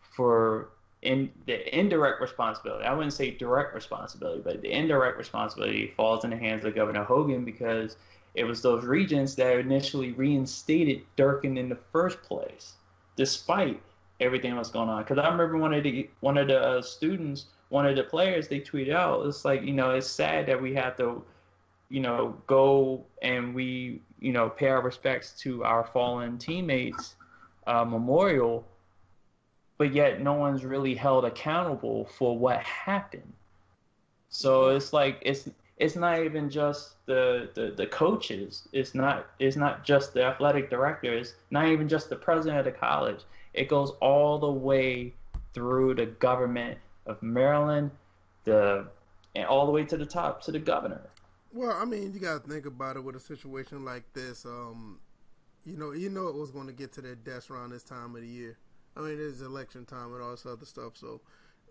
for in the indirect responsibility, I wouldn't say direct responsibility, but the indirect responsibility falls in the hands of Governor Hogan, because it was those regents that initially reinstated Durkin in the first place, despite everything that was going on. Because I remember one of the one of the uh, students, one of the players, they tweeted out, it's like, you know, it's sad that we have to, you know, go and we, you know, pay our respects to our fallen teammates' uh, memorial, but yet no one's really held accountable for what happened. So it's like it's it's not even just the, the, the coaches. It's not it's not just the athletic directors. Not even just the president of the college. It goes all the way through the government of Maryland, the and all the way to the top to the governor. Well, I mean, you gotta think about it with a situation like this. Um, you know, you know it was going to get to their desk around this time of the year. I mean, it's election time and all this other stuff, so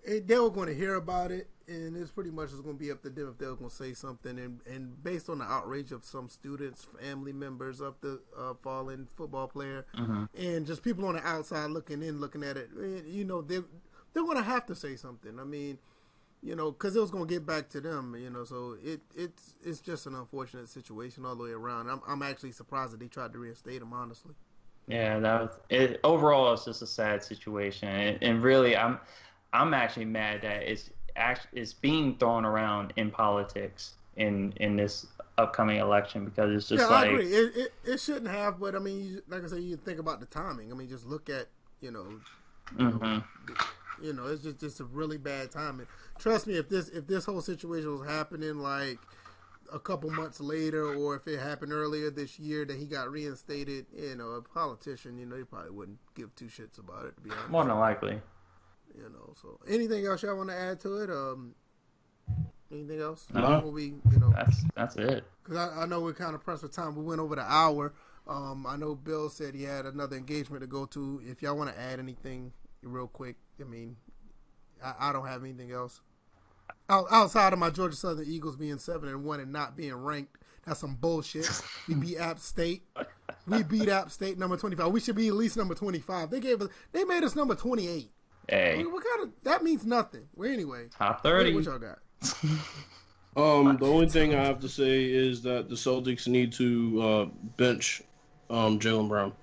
it, they were going to hear about it, and it's pretty much it's going to be up to them if they were going to say something. And, and based on the outrage of some students, family members of the uh, fallen football player, mm-hmm. and just people on the outside looking in, looking at it, you know, they, they're going to have to say something. I mean, you know, because it was going to get back to them, you know, so it it's it's just an unfortunate situation all the way around. I'm I'm actually surprised that they tried to reinstate him, honestly. Yeah, that was it. Overall, it's just a sad situation, and, and really, I'm, I'm actually mad that it's actually it's being thrown around in politics in in this upcoming election, because it's just yeah, like I agree. It, it it shouldn't have, but I mean, you, like I said, you think about the timing. I mean, just look at you know, you, mm-hmm. know, you know, it's just just a really bad timing. Trust me, if this if this whole situation was happening like a couple months later, or if it happened earlier this year that he got reinstated, you know, a politician, you know, he probably wouldn't give two shits about it, to be honest. More than likely. You know, so anything else y'all want to add to it? Um, anything else? No. We, you know, that's that's it. Because I, I know we're kind of pressed for time. We went over the hour. Um, I know Bill said he had another engagement to go to. If y'all want to add anything real quick, I mean, I, I don't have anything else. Outside of my Georgia Southern Eagles being seven and one and not being ranked, That's some bullshit. We beat App State. We beat App State number twenty-five. We should be at least number twenty-five. They gave us. They made us number twenty-eight. Hey, I mean, what kind of, that means nothing. Well, anyway, top thirty. What y'all got? um, the only thing I have to say is that the Celtics need to uh, bench um, Jaylen Brown.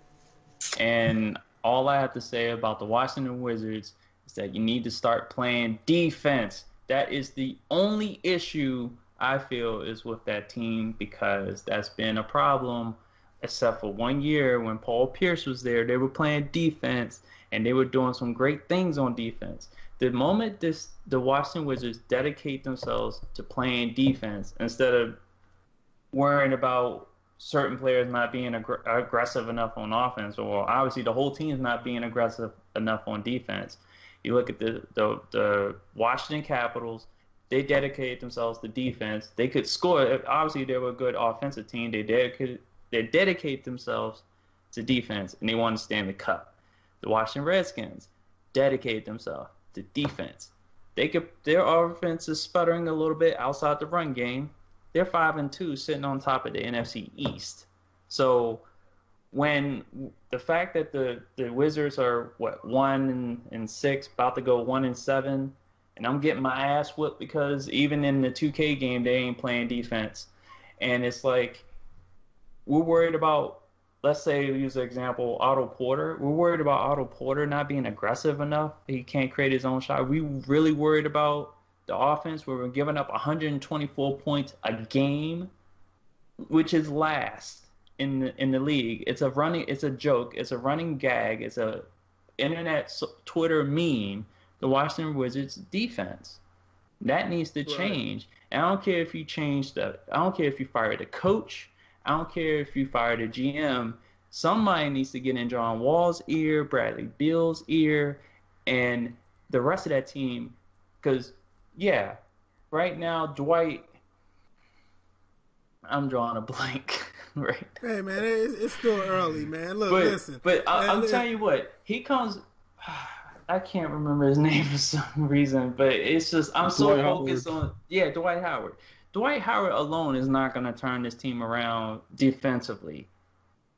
And all I have to say about the Washington Wizards is that you need to start playing defense. That is the only issue I feel is with that team, because that's been a problem, except for one year when Paul Pierce was there. They were playing defense, and they were doing some great things on defense. The moment this the Washington Wizards dedicate themselves to playing defense instead of worrying about certain players not being ag- aggressive enough on offense, or obviously the whole team is not being aggressive enough on defense. You look at the, the, the Washington Capitals. They dedicated themselves to defense. They could score. Obviously, they were a good offensive team. They dedicated they dedicate themselves to defense, and they won the Stanley Cup. The Washington Redskins dedicated themselves to defense. They could their offense is sputtering a little bit outside the run game. They're five and two, sitting on top of the N F C East. So when the fact that the, the Wizards are what one and, and six, about to go one and seven, and I'm getting my ass whooped because even in the two K game they ain't playing defense, and it's like we're worried about. Let's say we use the example Otto Porter. We're worried about Otto Porter not being aggressive enough. He can't create his own shot. We really worried about the offense where we're giving up one hundred twenty-four points a game, which is last in the, in the league. It's a running. It's a joke. It's a running gag. It's a internet Twitter meme. The Washington Wizards defense that needs to change. And I don't care if you change the. I don't care if you fire the coach. I don't care if you fire the G M. Somebody needs to get in John Wall's ear, Bradley Beal's ear, and the rest of that team. Because, yeah, right now, Dwight, I'm drawing a blank. Right. Hey, man, it's, it's still early, man. Look, but, listen. But I, I'll tell you what. He comes – I can't remember his name for some reason, but it's just – I'm so focused on – yeah, Dwight Howard. Dwight Howard alone is not going to turn this team around defensively.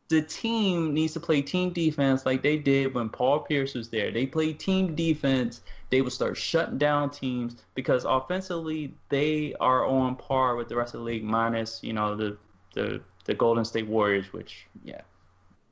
The team needs to play team defense like they did when Paul Pierce was there. They played team defense. They would start shutting down teams because offensively they are on par with the rest of the league, minus you know the the, the Golden State Warriors, which yeah,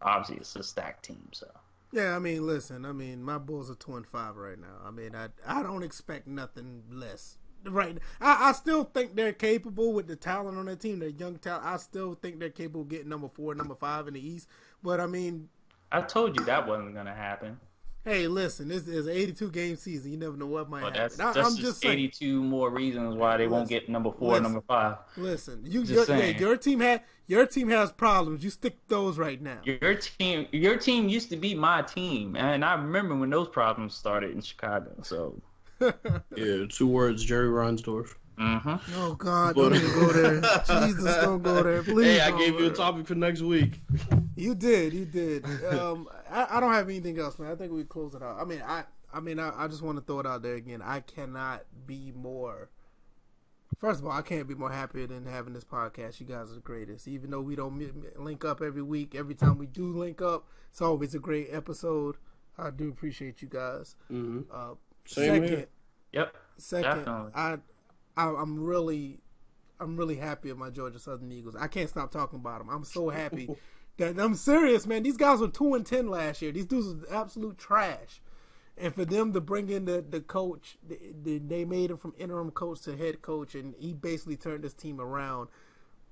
obviously it's a stacked team. So yeah, I mean, listen, I mean my Bulls are two and five right now. I mean, I I don't expect nothing less. Right, I, I still think they're capable with the talent on their team, their young talent. I still think they're capable of getting number four, number five in the East. But I mean, I told you that wasn't gonna happen. Hey, listen, this is an eighty-two game season. You never know what might well, that's, happen. That's I'm just, just saying, eighty-two more reasons why they listen, won't get number four, listen, number five. Listen, you your, hey, your team had your team has problems. You stick those right now. Your team, your team used to be my team, and I remember when those problems started in Chicago. So. Yeah, two words, Jerry Reinsdorf. Mm-hmm. Oh, God, but, don't even go there. Jesus, don't go there. Please. Hey, I gave you a topic for next week. You did, you did. Um, I, I don't have anything else, man. I think we close it out. I mean, I, I mean, I, I just want to throw it out there again. I cannot be more. First of all, I can't be more happier than having this podcast. You guys are the greatest. Even though we don't link up every week, every time we do link up, it's always a great episode. I do appreciate you guys. Mm-hmm. Uh, Same second, here. Yep. Second, definitely. I, I, I'm really, I'm really happy with my Georgia Southern Eagles. I can't stop talking about them. I'm so happy. that I'm serious, man. These guys were two and ten last year. These dudes were absolute trash, and for them to bring in the the coach, the, the, they made him from interim coach to head coach, and he basically turned this team around.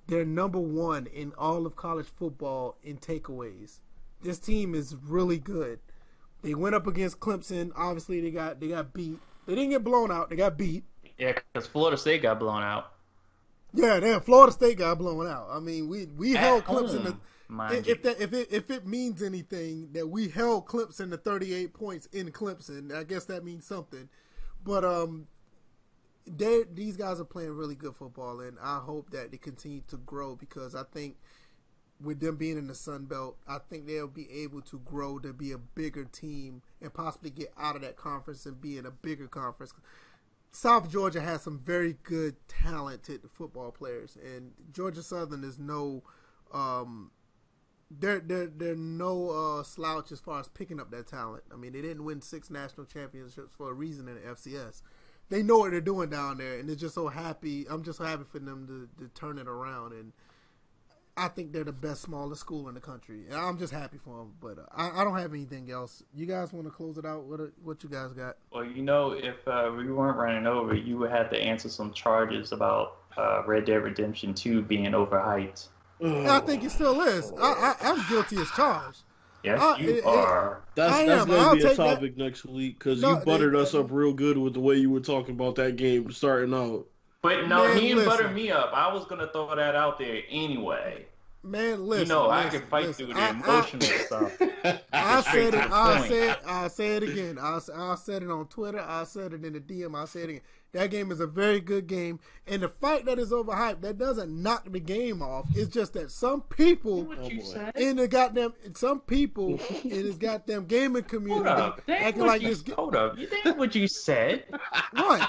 They're number one in all of college football in takeaways. This team is really good. They went up against Clemson. Obviously, they got they got beat. They didn't get blown out. They got beat. Yeah, because Florida State got blown out. Yeah, damn, Florida State got blown out. I mean, we, we held Clemson. Home, to, if if, that, if it if it means anything that we held Clemson to thirty-eight points in Clemson, I guess that means something. But um, they these guys are playing really good football, and I hope that they continue to grow because I think. With them being in the Sun Belt, I think they'll be able to grow to be a bigger team and possibly get out of that conference and be in a bigger conference. South Georgia has some very good, talented football players, and Georgia Southern is no, um, they're they're they're no uh, slouch as far as picking up that talent. I mean, they didn't win six national championships for a reason in the F C S. They know what they're doing down there, and they're just so happy. I'm just so happy for them to, to turn it around, and I think they're the best, smallest school in the country. And I'm just happy for them, but uh, I, I don't have anything else. You guys want to close it out? What what you guys got? Well, you know, if uh, we weren't running over, you would have to answer some charges about uh, Red Dead Redemption two being overhyped. Yeah, I think it still is. I, I, I'm guilty as charged. Yes, uh, you it, are. It, that's that's going to be a topic that next week, because no, you buttered they, us up real good with the way you were talking about that game starting out. But no, man, he didn't listen. butter me up. I was going to throw that out there anyway. Man, listen. You know, listen, I can fight listen. through the I, emotional I, stuff. I said it. I said, I said it again. I, I said it on Twitter. I said it in the D M. I said it again. That game is a very good game. And the fight that is overhyped, that doesn't knock the game off. It's just that some people oh, in the goddamn, some people in this goddamn gaming community up, acting like you, this. Hold up. You think what you said? Right.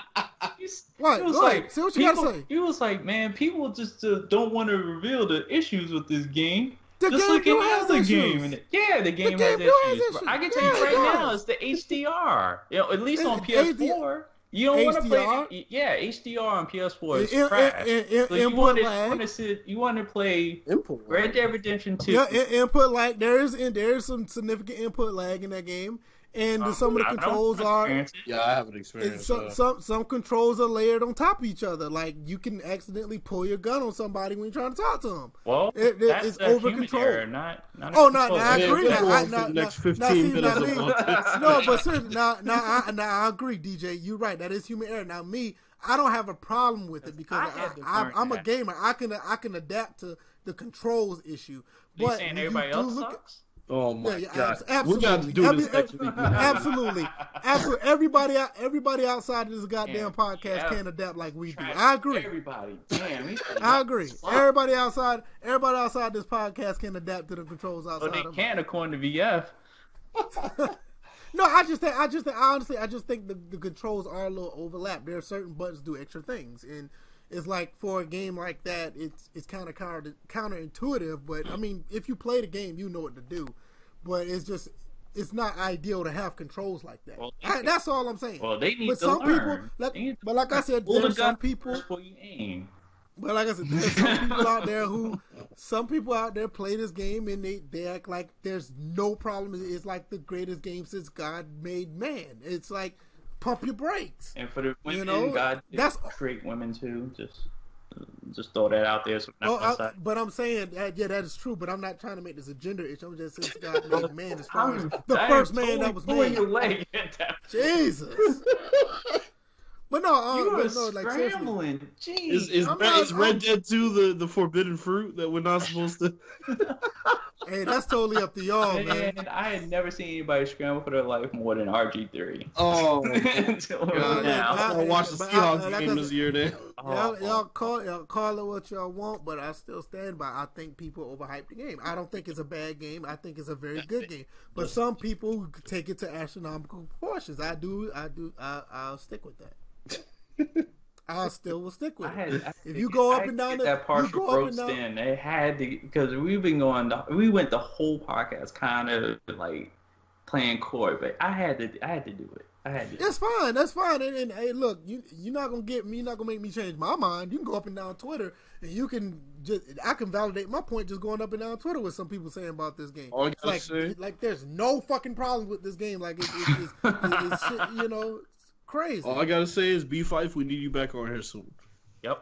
You, right. It was right. Like, see what you people, gotta say. He was like, man, people just uh, don't want to reveal the issues with this game. The just game like it has a game in it. Yeah, the game, the game has, issues. has issues. I can tell yeah, you right it now, it's the H D R. You know, at least it's on P S four. You don't want to play, yeah, H D R on P S four is crap. So you want to you want to play input Red Dead Redemption two. Yeah, input lag. There is and there is some significant input lag in that game, and um, some of the I controls are. Yeah, I haven't experienced. Some, that. some some controls are layered on top of each other. Like you can accidentally pull your gun on somebody when you're trying to talk to them. Well, it, it, that's it's over control. Not, not oh, no, I agree. Yeah, I, I, not, next fifteen minutes. No, but seriously, now, now, I, now I agree, D J. You're right. That is human error. Now, me, I don't have a problem with it because I I, I, I'm a gamer. I can I can adapt to the controls issue. But you saying everybody you else sucks? At, Oh my yeah, God! Absolutely. We got to do this next week. Absolutely, absolutely. Everybody, everybody outside of this goddamn damn, podcast yeah. can't adapt like we do. I agree. Everybody, damn. I agree. Suck. Everybody outside, everybody outside this podcast can adapt to the controls outside. Well, they can, according to V F. No, I just think, I just think, honestly, I just think the, the controls are a little overlapped. There are certain buttons do extra things, and it's like for a game like that, it's it's kind of counter counterintuitive. But I mean, if you play the game, you know what to do. But it's just it's not ideal to have controls like that. Well, I, that's all I'm saying. Well, they need but to some learn. People, like, need to but like I said, there's some people. You aim. But like I said, there's some people out there who some people out there play this game and they, they act like there's no problem. It's like the greatest game since God made man. It's like. Pump your brakes. And for the women, you know, God that's create women too. Just, just throw that out there. So oh, I, but I'm saying, that, yeah, that is true. But I'm not trying to make this a gender issue. I'm just saying God made man as far as the I first man totally that was made. Your leg Jesus. But no, uh, you are but no, like, scrambling. Jeez. Is, is, not, is Red Dead two the, the forbidden fruit that we're not supposed to? Hey, that's totally up to y'all, man. man. I had never seen anybody scramble for their life more than R G three. Oh, until God, now. I, I, I watched the Seahawks I, I, game this year, then. Y'all, y'all, call, y'all call it what y'all want, but I still stand by. I think people overhyped the game. I don't think it's a bad game. I think it's a very good game. But some people take it to astronomical proportions. I do. I do. I, I'll stick with that. I still will stick with it. I had, I if you go up and down the, that partial roast in, they had to because we've been going. The, we went the whole podcast kind of like playing coy, but I had to. I had to do it. I had to. That's fine. That's fine. And, and hey, look, you you're not gonna get me. You're not gonna make me change my mind. You can go up and down Twitter, and you can just. I can validate my point just going up and down Twitter with some people saying about this game. Oh, it's like say. like there's no fucking problem with this game. Like it, it, it's, it, it's shit, you know. Crazy. All I gotta say is B five, we need you back on here soon. Yep.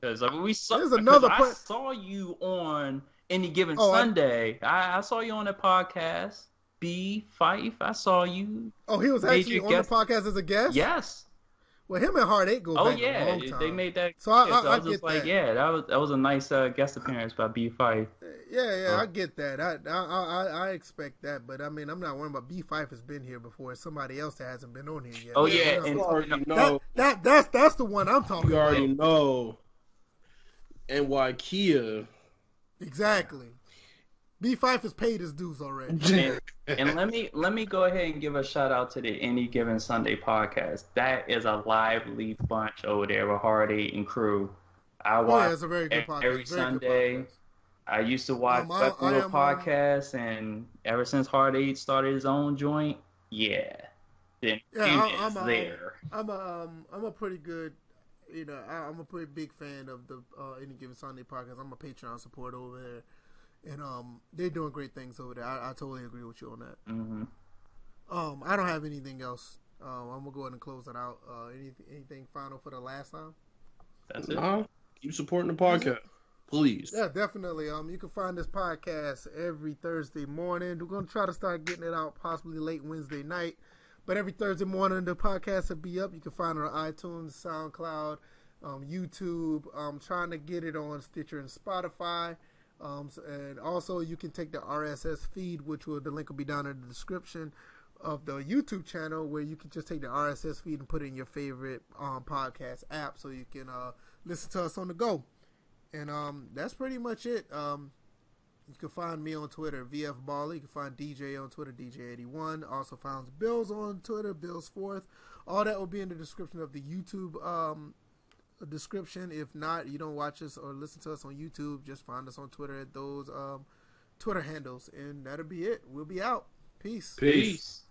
Because I mean, we saw. There's another. Point. I saw you on Any Given oh, Sunday. I, I saw you on a podcast. B five, I saw you. Oh, he was actually on guest. the podcast as a guest. Yes. Well, him and Hard Eight go. Oh back yeah, a long time. They made that. So I, I, so I, I was get just that. Like, yeah, that was that was a nice uh, guest appearance by B five. Yeah, yeah, uh, I get that. I, I I I expect that, but I mean, I'm not worried about B five has been here before. It's somebody else that hasn't been on here yet. Oh yeah, yeah and you already know that, that that's that's the one I'm talking. You about. You already know. And Waikia. Exactly. B five has paid his dues already. And, and let me let me go ahead and give a shout out to the Any Given Sunday podcast. That is a lively bunch over there with Hardy and crew. I oh, watch yeah, it's a very good podcast. every very Sunday. Good podcast. I used to watch um, I, I am, podcasts, and ever since Hardy started his own joint, yeah, then yeah, I, I'm a, there. I'm a um, I'm a pretty good. You know, I, I'm a pretty big fan of the uh, Any Given Sunday podcast. I'm a Patreon supporter over there. And um, they're doing great things over there. I, I totally agree with you on that. Mm-hmm. Um, I don't have anything else. Um, I'm gonna go ahead and close it out. Uh, anything, anything final for the last time? That's it. Uh, keep supporting the podcast, please. Yeah, definitely. Um, you can find this podcast every Thursday morning. We're gonna try to start getting it out possibly late Wednesday night, but every Thursday morning the podcast will be up. You can find it on iTunes, SoundCloud, um, YouTube. I'm trying to get it on Stitcher and Spotify. Um, and also you can take the R S S feed, which will, the link will be down in the description of the YouTube channel, where you can just take the R S S feed and put it in your favorite um, podcast app, so you can uh, listen to us on the go. And um, that's pretty much it. Um, you can find me on Twitter, V F Baller. You can find D J on Twitter, D J eighty-one. Also finds Bills on Twitter, Bills Fourth. All that will be in the description of the YouTube um description. If not, you don't watch us or listen to us on YouTube, just find us on Twitter at those um Twitter handles, and that'll be it. We'll be out. Peace. Peace.